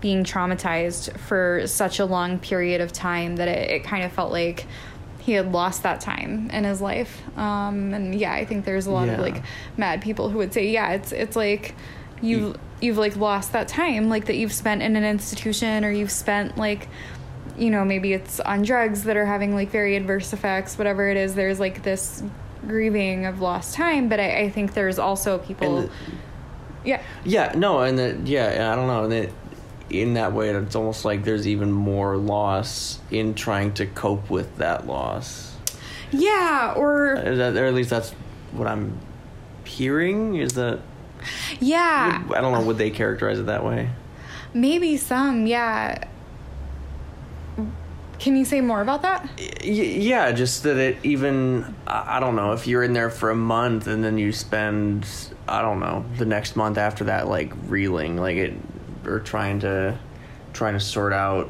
being traumatized for such a long period of time that it, it kind of felt like he had lost that time in his life. Um, and yeah, I think there's a lot yeah. of like mad people who would say, yeah, it's, it's like you, you've like lost that time, like that you've spent in an institution, or you've spent like, you know, maybe it's on drugs that are having like very adverse effects, whatever it is. There's like this grieving of lost time. But I, I think there's also people Yeah. Yeah, no, and the, yeah, I don't know. And it, in that way, it's almost like there's even more loss in trying to cope with that loss. Yeah, or... Or at least that's what I'm hearing, is that... Yeah. Would, I don't know, would they characterize it that way? Maybe some, yeah. Can you say more about that? Yeah, just that it even, I don't know, if you're in there for a month and then you spend, I don't know, the next month after that, like, reeling, like, it, or trying to, trying to sort out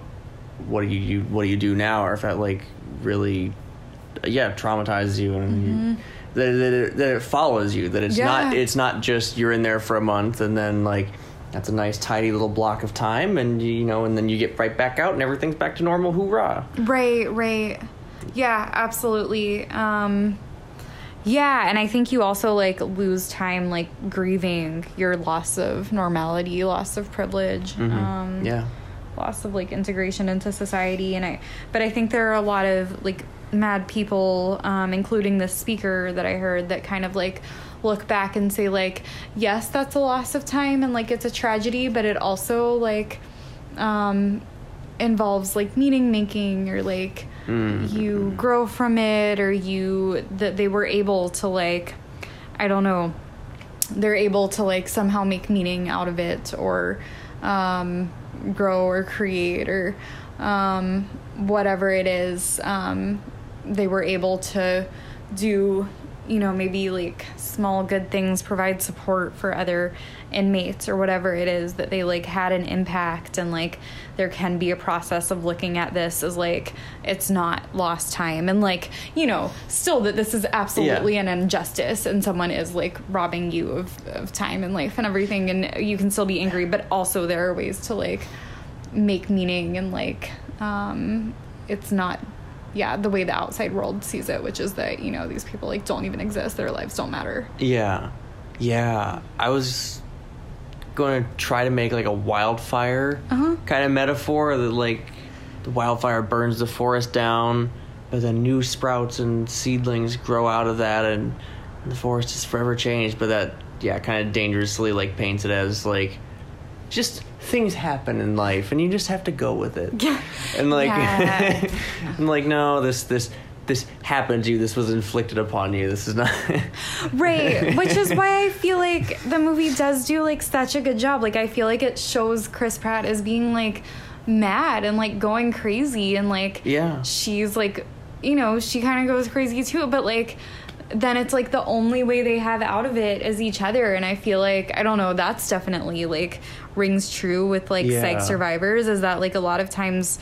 what do you, what do you do now, or if that, like, really, yeah, traumatizes you, and mm-hmm. you, that, that, it, that it follows you, that it's yeah. not, it's not just you're in there for a month and then, like, that's a nice, tidy little block of time, and, you know, and then you get right back out, and everything's back to normal. Hoorah. Right, right. Yeah, absolutely. Um, yeah, and I think you also, like, lose time, like, grieving your loss of normality, loss of privilege. Mm-hmm. Um, yeah. Loss of, like, integration into society. And I, but I think there are a lot of, like, mad people, um, including this speaker that I heard, that kind of, like, look back and say, like, yes, that's a loss of time, and, like, it's a tragedy, but it also, like, um, involves, like, meaning making, or, like, mm. you grow from it, or you, that they were able to, like, I don't know, they're able to, like, somehow make meaning out of it, or um, grow or create, or um, whatever it is, um, they were able to do, you know, maybe, like, small good things, provide support for other inmates, or whatever it is, that they, like, had an impact, and, like, there can be a process of looking at this as, like, it's not lost time, and, like, you know, still that this is absolutely yeah. an injustice, and someone is, like, robbing you of, of time and life and everything, and you can still be angry, but also there are ways to, like, make meaning, and, like, um, it's not... yeah, the way the outside world sees it, which is that, you know, these people, like, don't even exist. Their lives don't matter. Yeah. Yeah. I was going to try to make, like, a wildfire uh-huh. kind of metaphor, that, like, the wildfire burns the forest down, but then new sprouts and seedlings grow out of that, and the forest is forever changed. But that, yeah, kind of dangerously, like, paints it as, like, just... things happen in life, and you just have to go with it. Yeah. And like, yeah. and like, no, this this this happened to you. This was inflicted upon you. This is not right. Which is why I feel like the movie does do, like, such a good job. Like, I feel like it shows Chris Pratt as being, like, mad and, like, going crazy, and, like, yeah, she's like, you know, she kind of goes crazy too. But, like, then it's like the only way they have out of it is each other. And I feel like, I don't know, that's definitely, like, rings true with, like, yeah. psych survivors, is that, like, a lot of times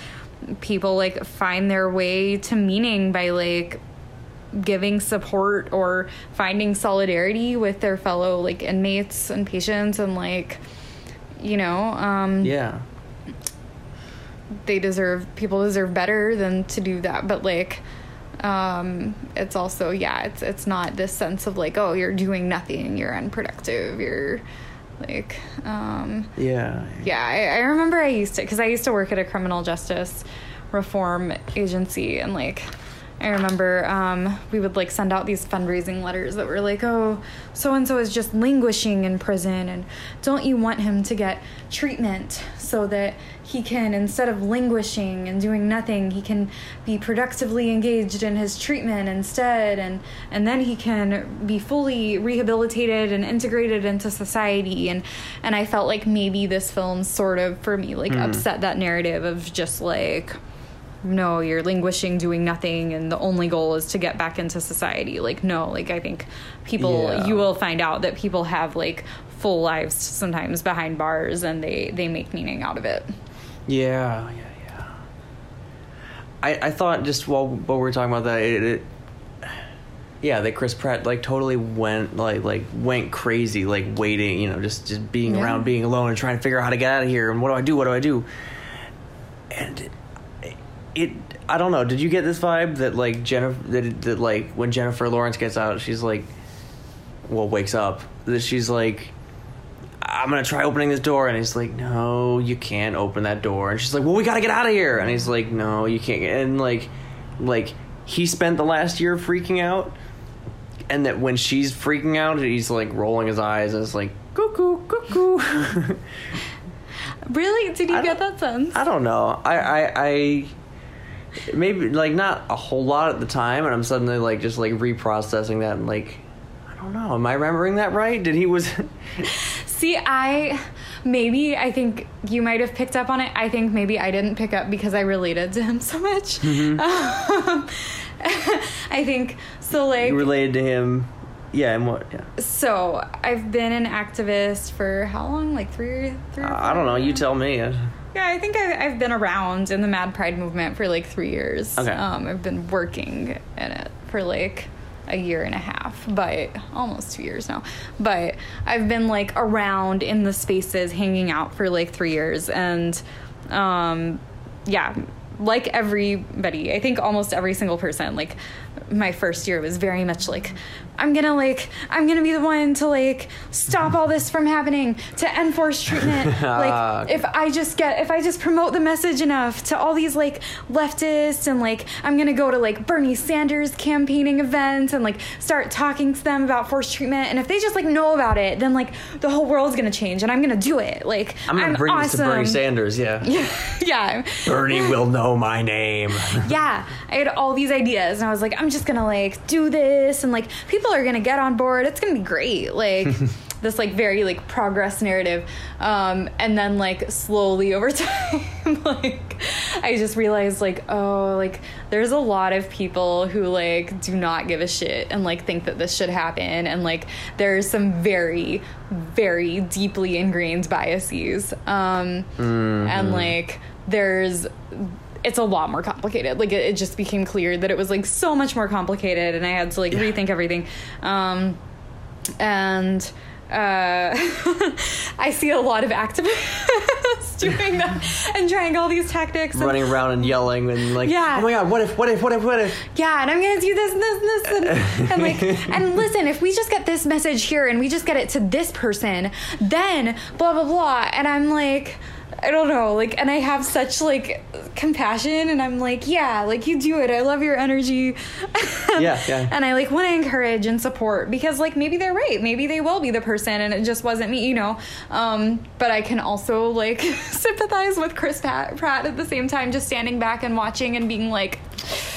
people, like, find their way to meaning by, like, giving support or finding solidarity with their fellow, like, inmates and patients, and, like, you know, um yeah they deserve people deserve better than to do that. But, like, um it's also, yeah, it's it's not this sense of, like, oh, you're doing nothing, you're unproductive, you're like, um yeah yeah I, I remember I used to, because I used to work at a criminal justice reform agency, and, like, I remember um we would, like, send out these fundraising letters that were like, oh, so and so is just languishing in prison, and don't you want him to get treatment so that he can, instead of languishing and doing nothing, he can be productively engaged in his treatment instead, and and then he can be fully rehabilitated and integrated into society. And and I felt like maybe this film sort of, for me, like, mm. upset that narrative of just, like, no, you're languishing, doing nothing, and the only goal is to get back into society. Like, no, like, I think people, yeah. you will find out that people have, like, full lives sometimes behind bars, and they, they make meaning out of it. Yeah, yeah, yeah. I, I thought, just while, while we were talking about that, it, it, yeah, that Chris Pratt, like, totally went, like, like went crazy, like, waiting, you know, just, just being yeah. around, being alone, and trying to figure out how to get out of here, and what do I do, what do I do? And it, it I don't know, did you get this vibe that, like, Jennifer, that, that, like, when Jennifer Lawrence gets out, she's, like, well, wakes up, that she's, like, I'm going to try opening this door. And he's like, no, you can't open that door. And she's like, well, we got to get out of here. And he's like, no, you can't. And, like, like he spent the last year freaking out. And that when she's freaking out, he's, like, rolling his eyes. And it's like, cuckoo, cuckoo. Really? Did you get that sense? I don't know. I, I, I, maybe, like, not a whole lot at the time, and I'm suddenly, like, just, like, reprocessing that and, like, I don't know. Am I remembering that right? Did he was... See, I... Maybe I think you might have picked up on it. I think maybe I didn't pick up because I related to him so much. Mm-hmm. Um, I think so. Like you related to him, yeah. And what? Yeah. So I've been an activist for how long? Like three, three. Uh, I don't know. You tell me. Yeah, I think I've, I've been around in the Mad Pride movement for like three years. Okay. Um, I've been working in it for like a year and a half, but almost two years now. But I've been like around in the spaces hanging out for like three years. And um, yeah, like everybody, I think almost every single person, like my first year was very much like, I'm gonna like, I'm gonna be the one to like stop all this from happening, to enforce treatment. Like if I just get, if I just promote the message enough to all these like leftists, and like, I'm gonna go to like Bernie Sanders campaigning events and like start talking to them about forced treatment. And if they just like know about it, then like the whole world's gonna change and I'm gonna do it. Like I'm gonna I'm bring awesome. This to Bernie Sanders. Yeah. Yeah. Yeah. Bernie will know my name. Yeah. I had all these ideas and I was like, I'm just gonna like do this, and like people are gonna get on board, it's gonna be great, like this like very like progress narrative, um and then like slowly over time like I just realized like, oh, like there's a lot of people who like do not give a shit and like think that this should happen, and like there's some very very deeply ingrained biases, um mm-hmm. and like there's it's a lot more complicated. Like, it, it just became clear that it was, like, so much more complicated, and I had to, like, yeah. rethink everything. Um, and uh, I see a lot of activists doing that and trying all these tactics. Running and, around and yelling and, like, yeah. oh, my God, what if, what if, what if, what if? Yeah, and I'm going to do this and this and this. And, and like, and listen, if we just get this message here and we just get it to this person, then blah, blah, blah. And I'm like... I don't know, like, and I have such, like, compassion, and I'm like, yeah, like, you do it. I love your energy. Yeah, yeah. And I, like, want to encourage and support because, like, maybe they're right. Maybe they will be the person, and it just wasn't me, you know. Um, but I can also, like, sympathize with Chris Pratt at the same time, just standing back and watching and being like...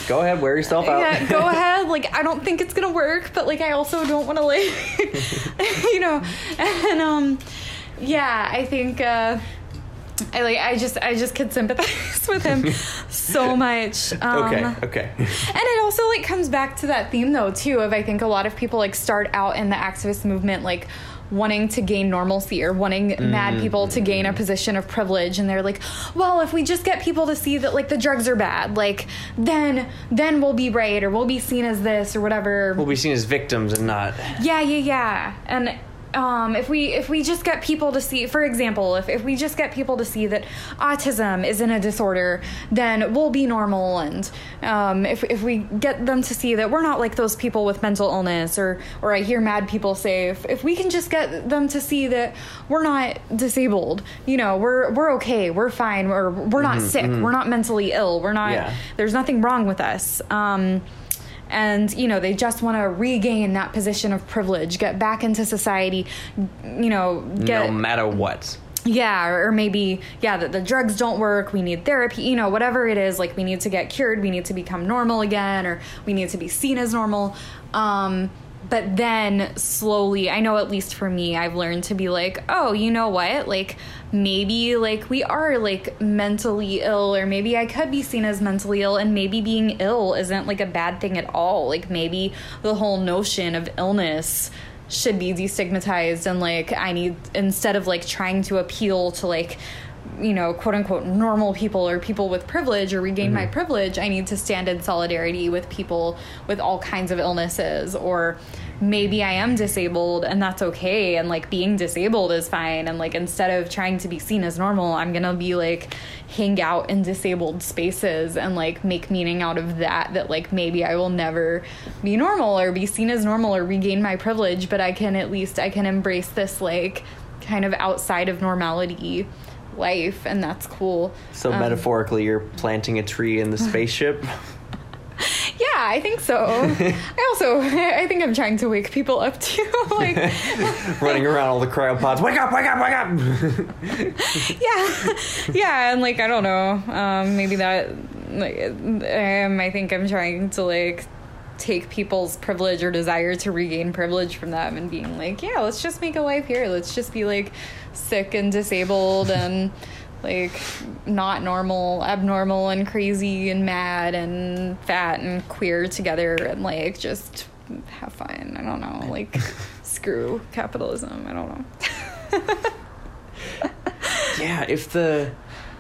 Go ahead, wear yourself out. Yeah, go ahead. Like, I don't think it's going to work, but, like, I also don't want to, like, you know. And, um, yeah, I think... Uh, I like I just I just could sympathize with him so much. Um, okay, okay. And it also like comes back to that theme though too of I think a lot of people like start out in the activist movement like wanting to gain normalcy or wanting mm. mad people to gain a position of privilege, and they're like, well, if we just get people to see that like the drugs are bad, like then then we'll be right, or we'll be seen as this or whatever. We'll be seen as victims and not. Yeah, yeah, yeah, and. Um, if we if we just get people to see, for example, if, if we just get people to see that autism isn't a disorder, then we'll be normal. And um, if if we get them to see that we're not like those people with mental illness, or or I hear mad people say, if, if we can just get them to see that we're not disabled, you know, we're we're okay, we're fine, or we're, we're not mm-hmm, sick, mm-hmm. we're not mentally ill, we're not. Yeah. There's nothing wrong with us. Um, And, you know, they just want to regain that position of privilege, get back into society, you know, get... No matter what. Yeah, or maybe, yeah, that the drugs don't work, we need therapy, you know, whatever it is, like, we need to get cured, we need to become normal again, or we need to be seen as normal. Um, but then, slowly, I know at least for me, I've learned to be like, oh, you know what, like... maybe like we are like mentally ill, or maybe I could be seen as mentally ill, and maybe being ill isn't like a bad thing at all. Like maybe the whole notion of illness should be destigmatized, and like I need, instead of like trying to appeal to like, you know, quote unquote normal people or people with privilege or regain mm-hmm. my privilege, I need to stand in solidarity with people with all kinds of illnesses. Or maybe I am disabled and that's okay, and like being disabled is fine, and like instead of trying to be seen as normal, I'm gonna be like hang out in disabled spaces and like make meaning out of that, that like maybe I will never be normal or be seen as normal or regain my privilege, but I can at least I can embrace this like kind of outside of normality life, and that's cool. So um, metaphorically you're planting a tree in the spaceship. Yeah, I think so. I also, I think I'm trying to wake people up too. Like running around all the cryopods. Wake up, wake up, wake up. Yeah. Yeah. And like, I don't know. Um, maybe that, like, um, I think I'm trying to like take people's privilege or desire to regain privilege from them and being like, yeah, let's just make a life here. Let's just be like sick and disabled and like not normal, abnormal and crazy and mad and fat and queer together and like just have fun. I don't know, like screw capitalism. I don't know. Yeah, if the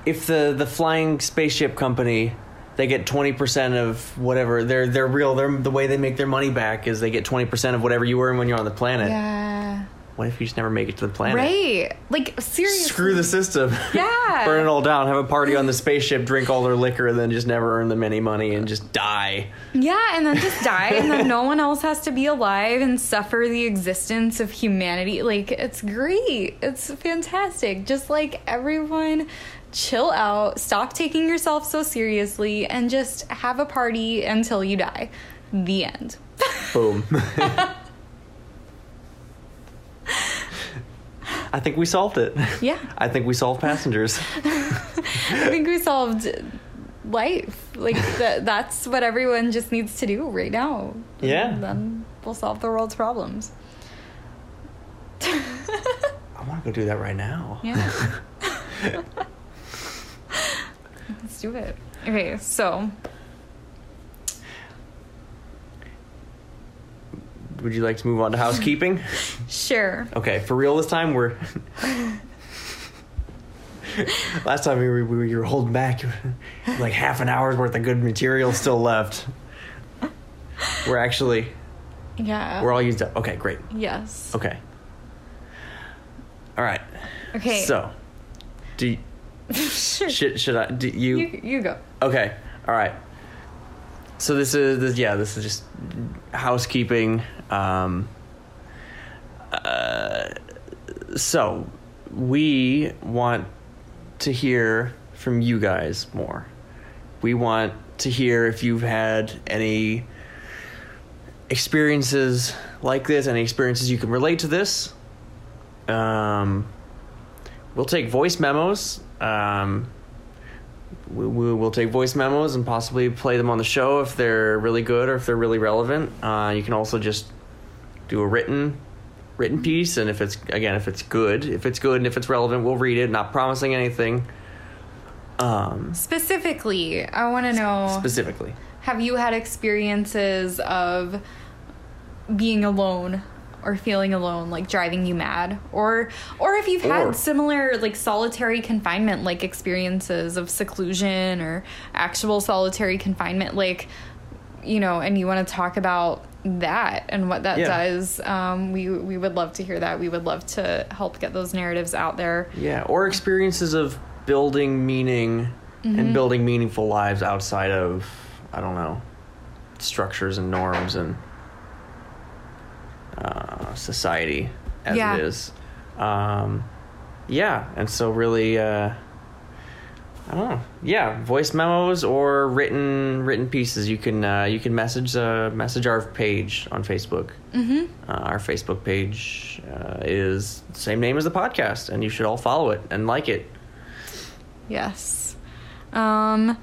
if the the flying spaceship company, they get twenty percent of whatever they're they're real they're, the way they make their money back is they get twenty percent of whatever you earn when you're on the planet. Yeah. What if you just never make it to the planet? Right. Like, seriously. Screw the system. Yeah. Burn it all down. Have a party on the spaceship, drink all their liquor, and then just never earn them any money and just die. Yeah, and then just die, and then no one else has to be alive and suffer the existence of humanity. Like, it's great. It's fantastic. Just, like, everyone chill out, stop taking yourself so seriously, and just have a party until you die. The end. Boom. I think we solved it. Yeah. I think we solved Passengers. I think we solved life. Like, th- that's what everyone just needs to do right now. Yeah. And then we'll solve the world's problems. I want to go do that right now. Yeah. Let's do it. Okay, so. Would you like to move on to housekeeping? Sure. Okay, for real this time, we're... Last time we were, we were holding back. Like half an hour's worth of good material still left. We're actually... Yeah. We're all used up. Okay, great. Yes. Okay. All right. Okay. So, do you... should, should I... Do you... you... You go. Okay, all right. So this is, this, yeah, this is just housekeeping. Um, uh, so we want to hear from you guys more. We want to hear if you've had any experiences like this, any experiences you can relate to this. Um, we'll take voice memos. Um, We, we will take voice memos and possibly play them on the show if they're really good or if they're really relevant. Uh, you can also just do a written written piece, and if it's, again, if it's good, if it's good and if it's relevant, we'll read it. Not promising anything. Um, specifically, I want to know... Specifically. Have you had experiences of being alone or feeling alone, like driving you mad, or or if you've or, had similar like solitary confinement like experiences of seclusion or actual solitary confinement, like, you know, and you want to talk about that and what that yeah. does, um, we we would love to hear that. We would love to help get those narratives out there. Yeah, or experiences of building meaning mm-hmm. and building meaningful lives outside of, I don't know, structures and norms and Uh, society as yeah. it is. Um, yeah. And so really, uh, I don't know. Yeah. Voice memos or written, written pieces. You can, uh, you can message, uh, message our page on Facebook. Mm-hmm. Uh, our Facebook page, uh, is the same name as the podcast, and you should all follow it and like it. Yes. Um,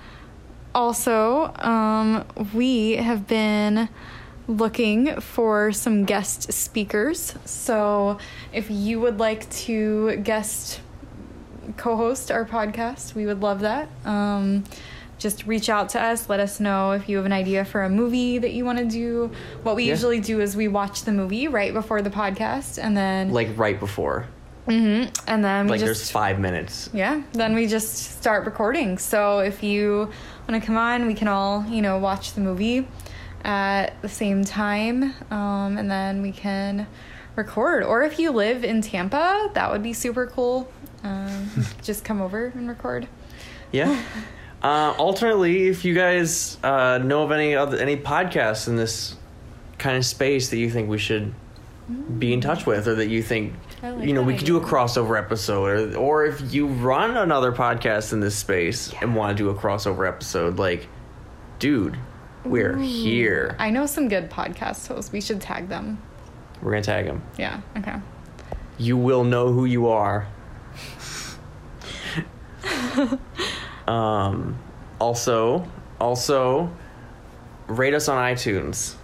also, um, we have been looking for some guest speakers, so if you would like to guest co-host our podcast, we would love that. Um, just reach out to us, let us know if you have an idea for a movie that you want to do. What we yeah. usually do is we watch the movie right before the podcast, and then like right before mm-hmm. and then we like just, there's five minutes, yeah then we just start recording. So if you want to come on, we can all, you know, watch the movie at the same time, um, and then we can record. Or if you live in Tampa, that would be super cool. Um, just come over and record. Yeah. Uh, alternately, if you guys uh, know of any other any podcasts in this kind of space that you think we should mm. be in touch with, or that you think like you know we idea. could do a crossover episode, or or if you run another podcast in this space yeah. and want to do a crossover episode, like, dude. We're Ooh. Here. I know some good podcast hosts. We should tag them. We're going to tag them. Yeah. Okay. You will know who you are. um, also, also, rate us on iTunes.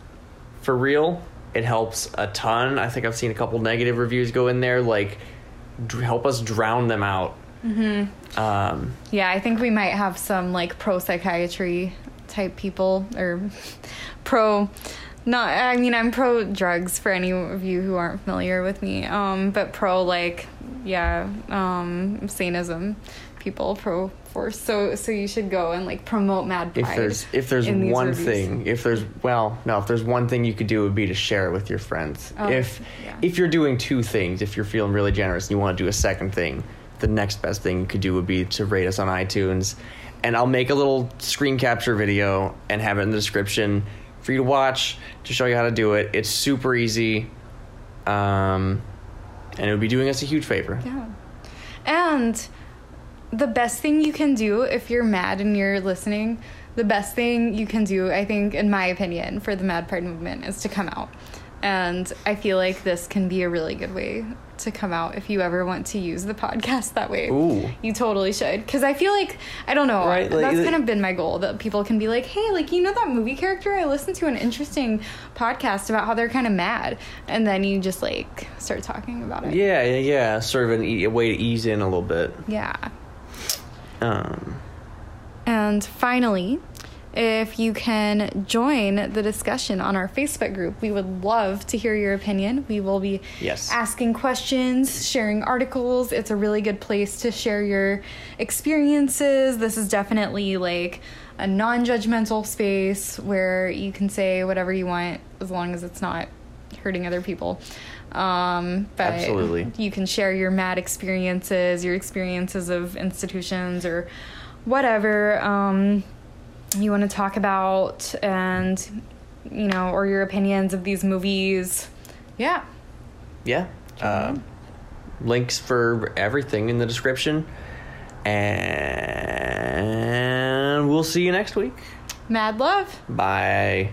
For real, it helps a ton. I think I've seen a couple negative reviews go in there. Like, d- help us drown them out. Mm-hmm. Um, yeah, I think we might have some, like, pro-psychiatry type people, or pro... No, I mean, I'm pro drugs for any of you who aren't familiar with me, um, but pro, like, yeah, um, sanism people, pro force. So, so you should go and, like, promote Mad Pride. If there's, if there's one reviews. thing, if there's, well, no, if there's one thing you could do, it would be to share it with your friends. Oh, if, yeah. if you're doing two things, if you're feeling really generous and you want to do a second thing, the next best thing you could do would be to rate us on iTunes, and I'll make a little screen capture video and have it in the description for you to watch, to show you how to do it. It's super easy, um, and it would be doing us a huge favor. Yeah. And the best thing you can do if you're mad and you're listening, the best thing you can do, I think, in my opinion, for the Mad Pride movement is to come out. And I feel like this can be a really good way to come out if you ever want to use the podcast that way. Ooh. You totally should. Because I feel like, I don't know, right, like, that's kind of been my goal, that people can be like, hey, like, you know that movie character? I listened to an interesting podcast about how they're kind of mad. And then you just, like, start talking about it. Yeah, yeah, yeah. Sort of an e- a way to ease in a little bit. Yeah. Um. And finally, if you can join the discussion on our Facebook group, we would love to hear your opinion. We will be yes. asking questions, sharing articles. It's a really good place to share your experiences. This is definitely like a non-judgmental space where you can say whatever you want as long as it's not hurting other people. Um, but Absolutely. You can share your mad experiences, your experiences of institutions or whatever. Um, you want to talk about, and you know, or your opinions of these movies. Yeah. Yeah. Uh, links for everything in the description. And we'll see you next week. Mad love. Bye.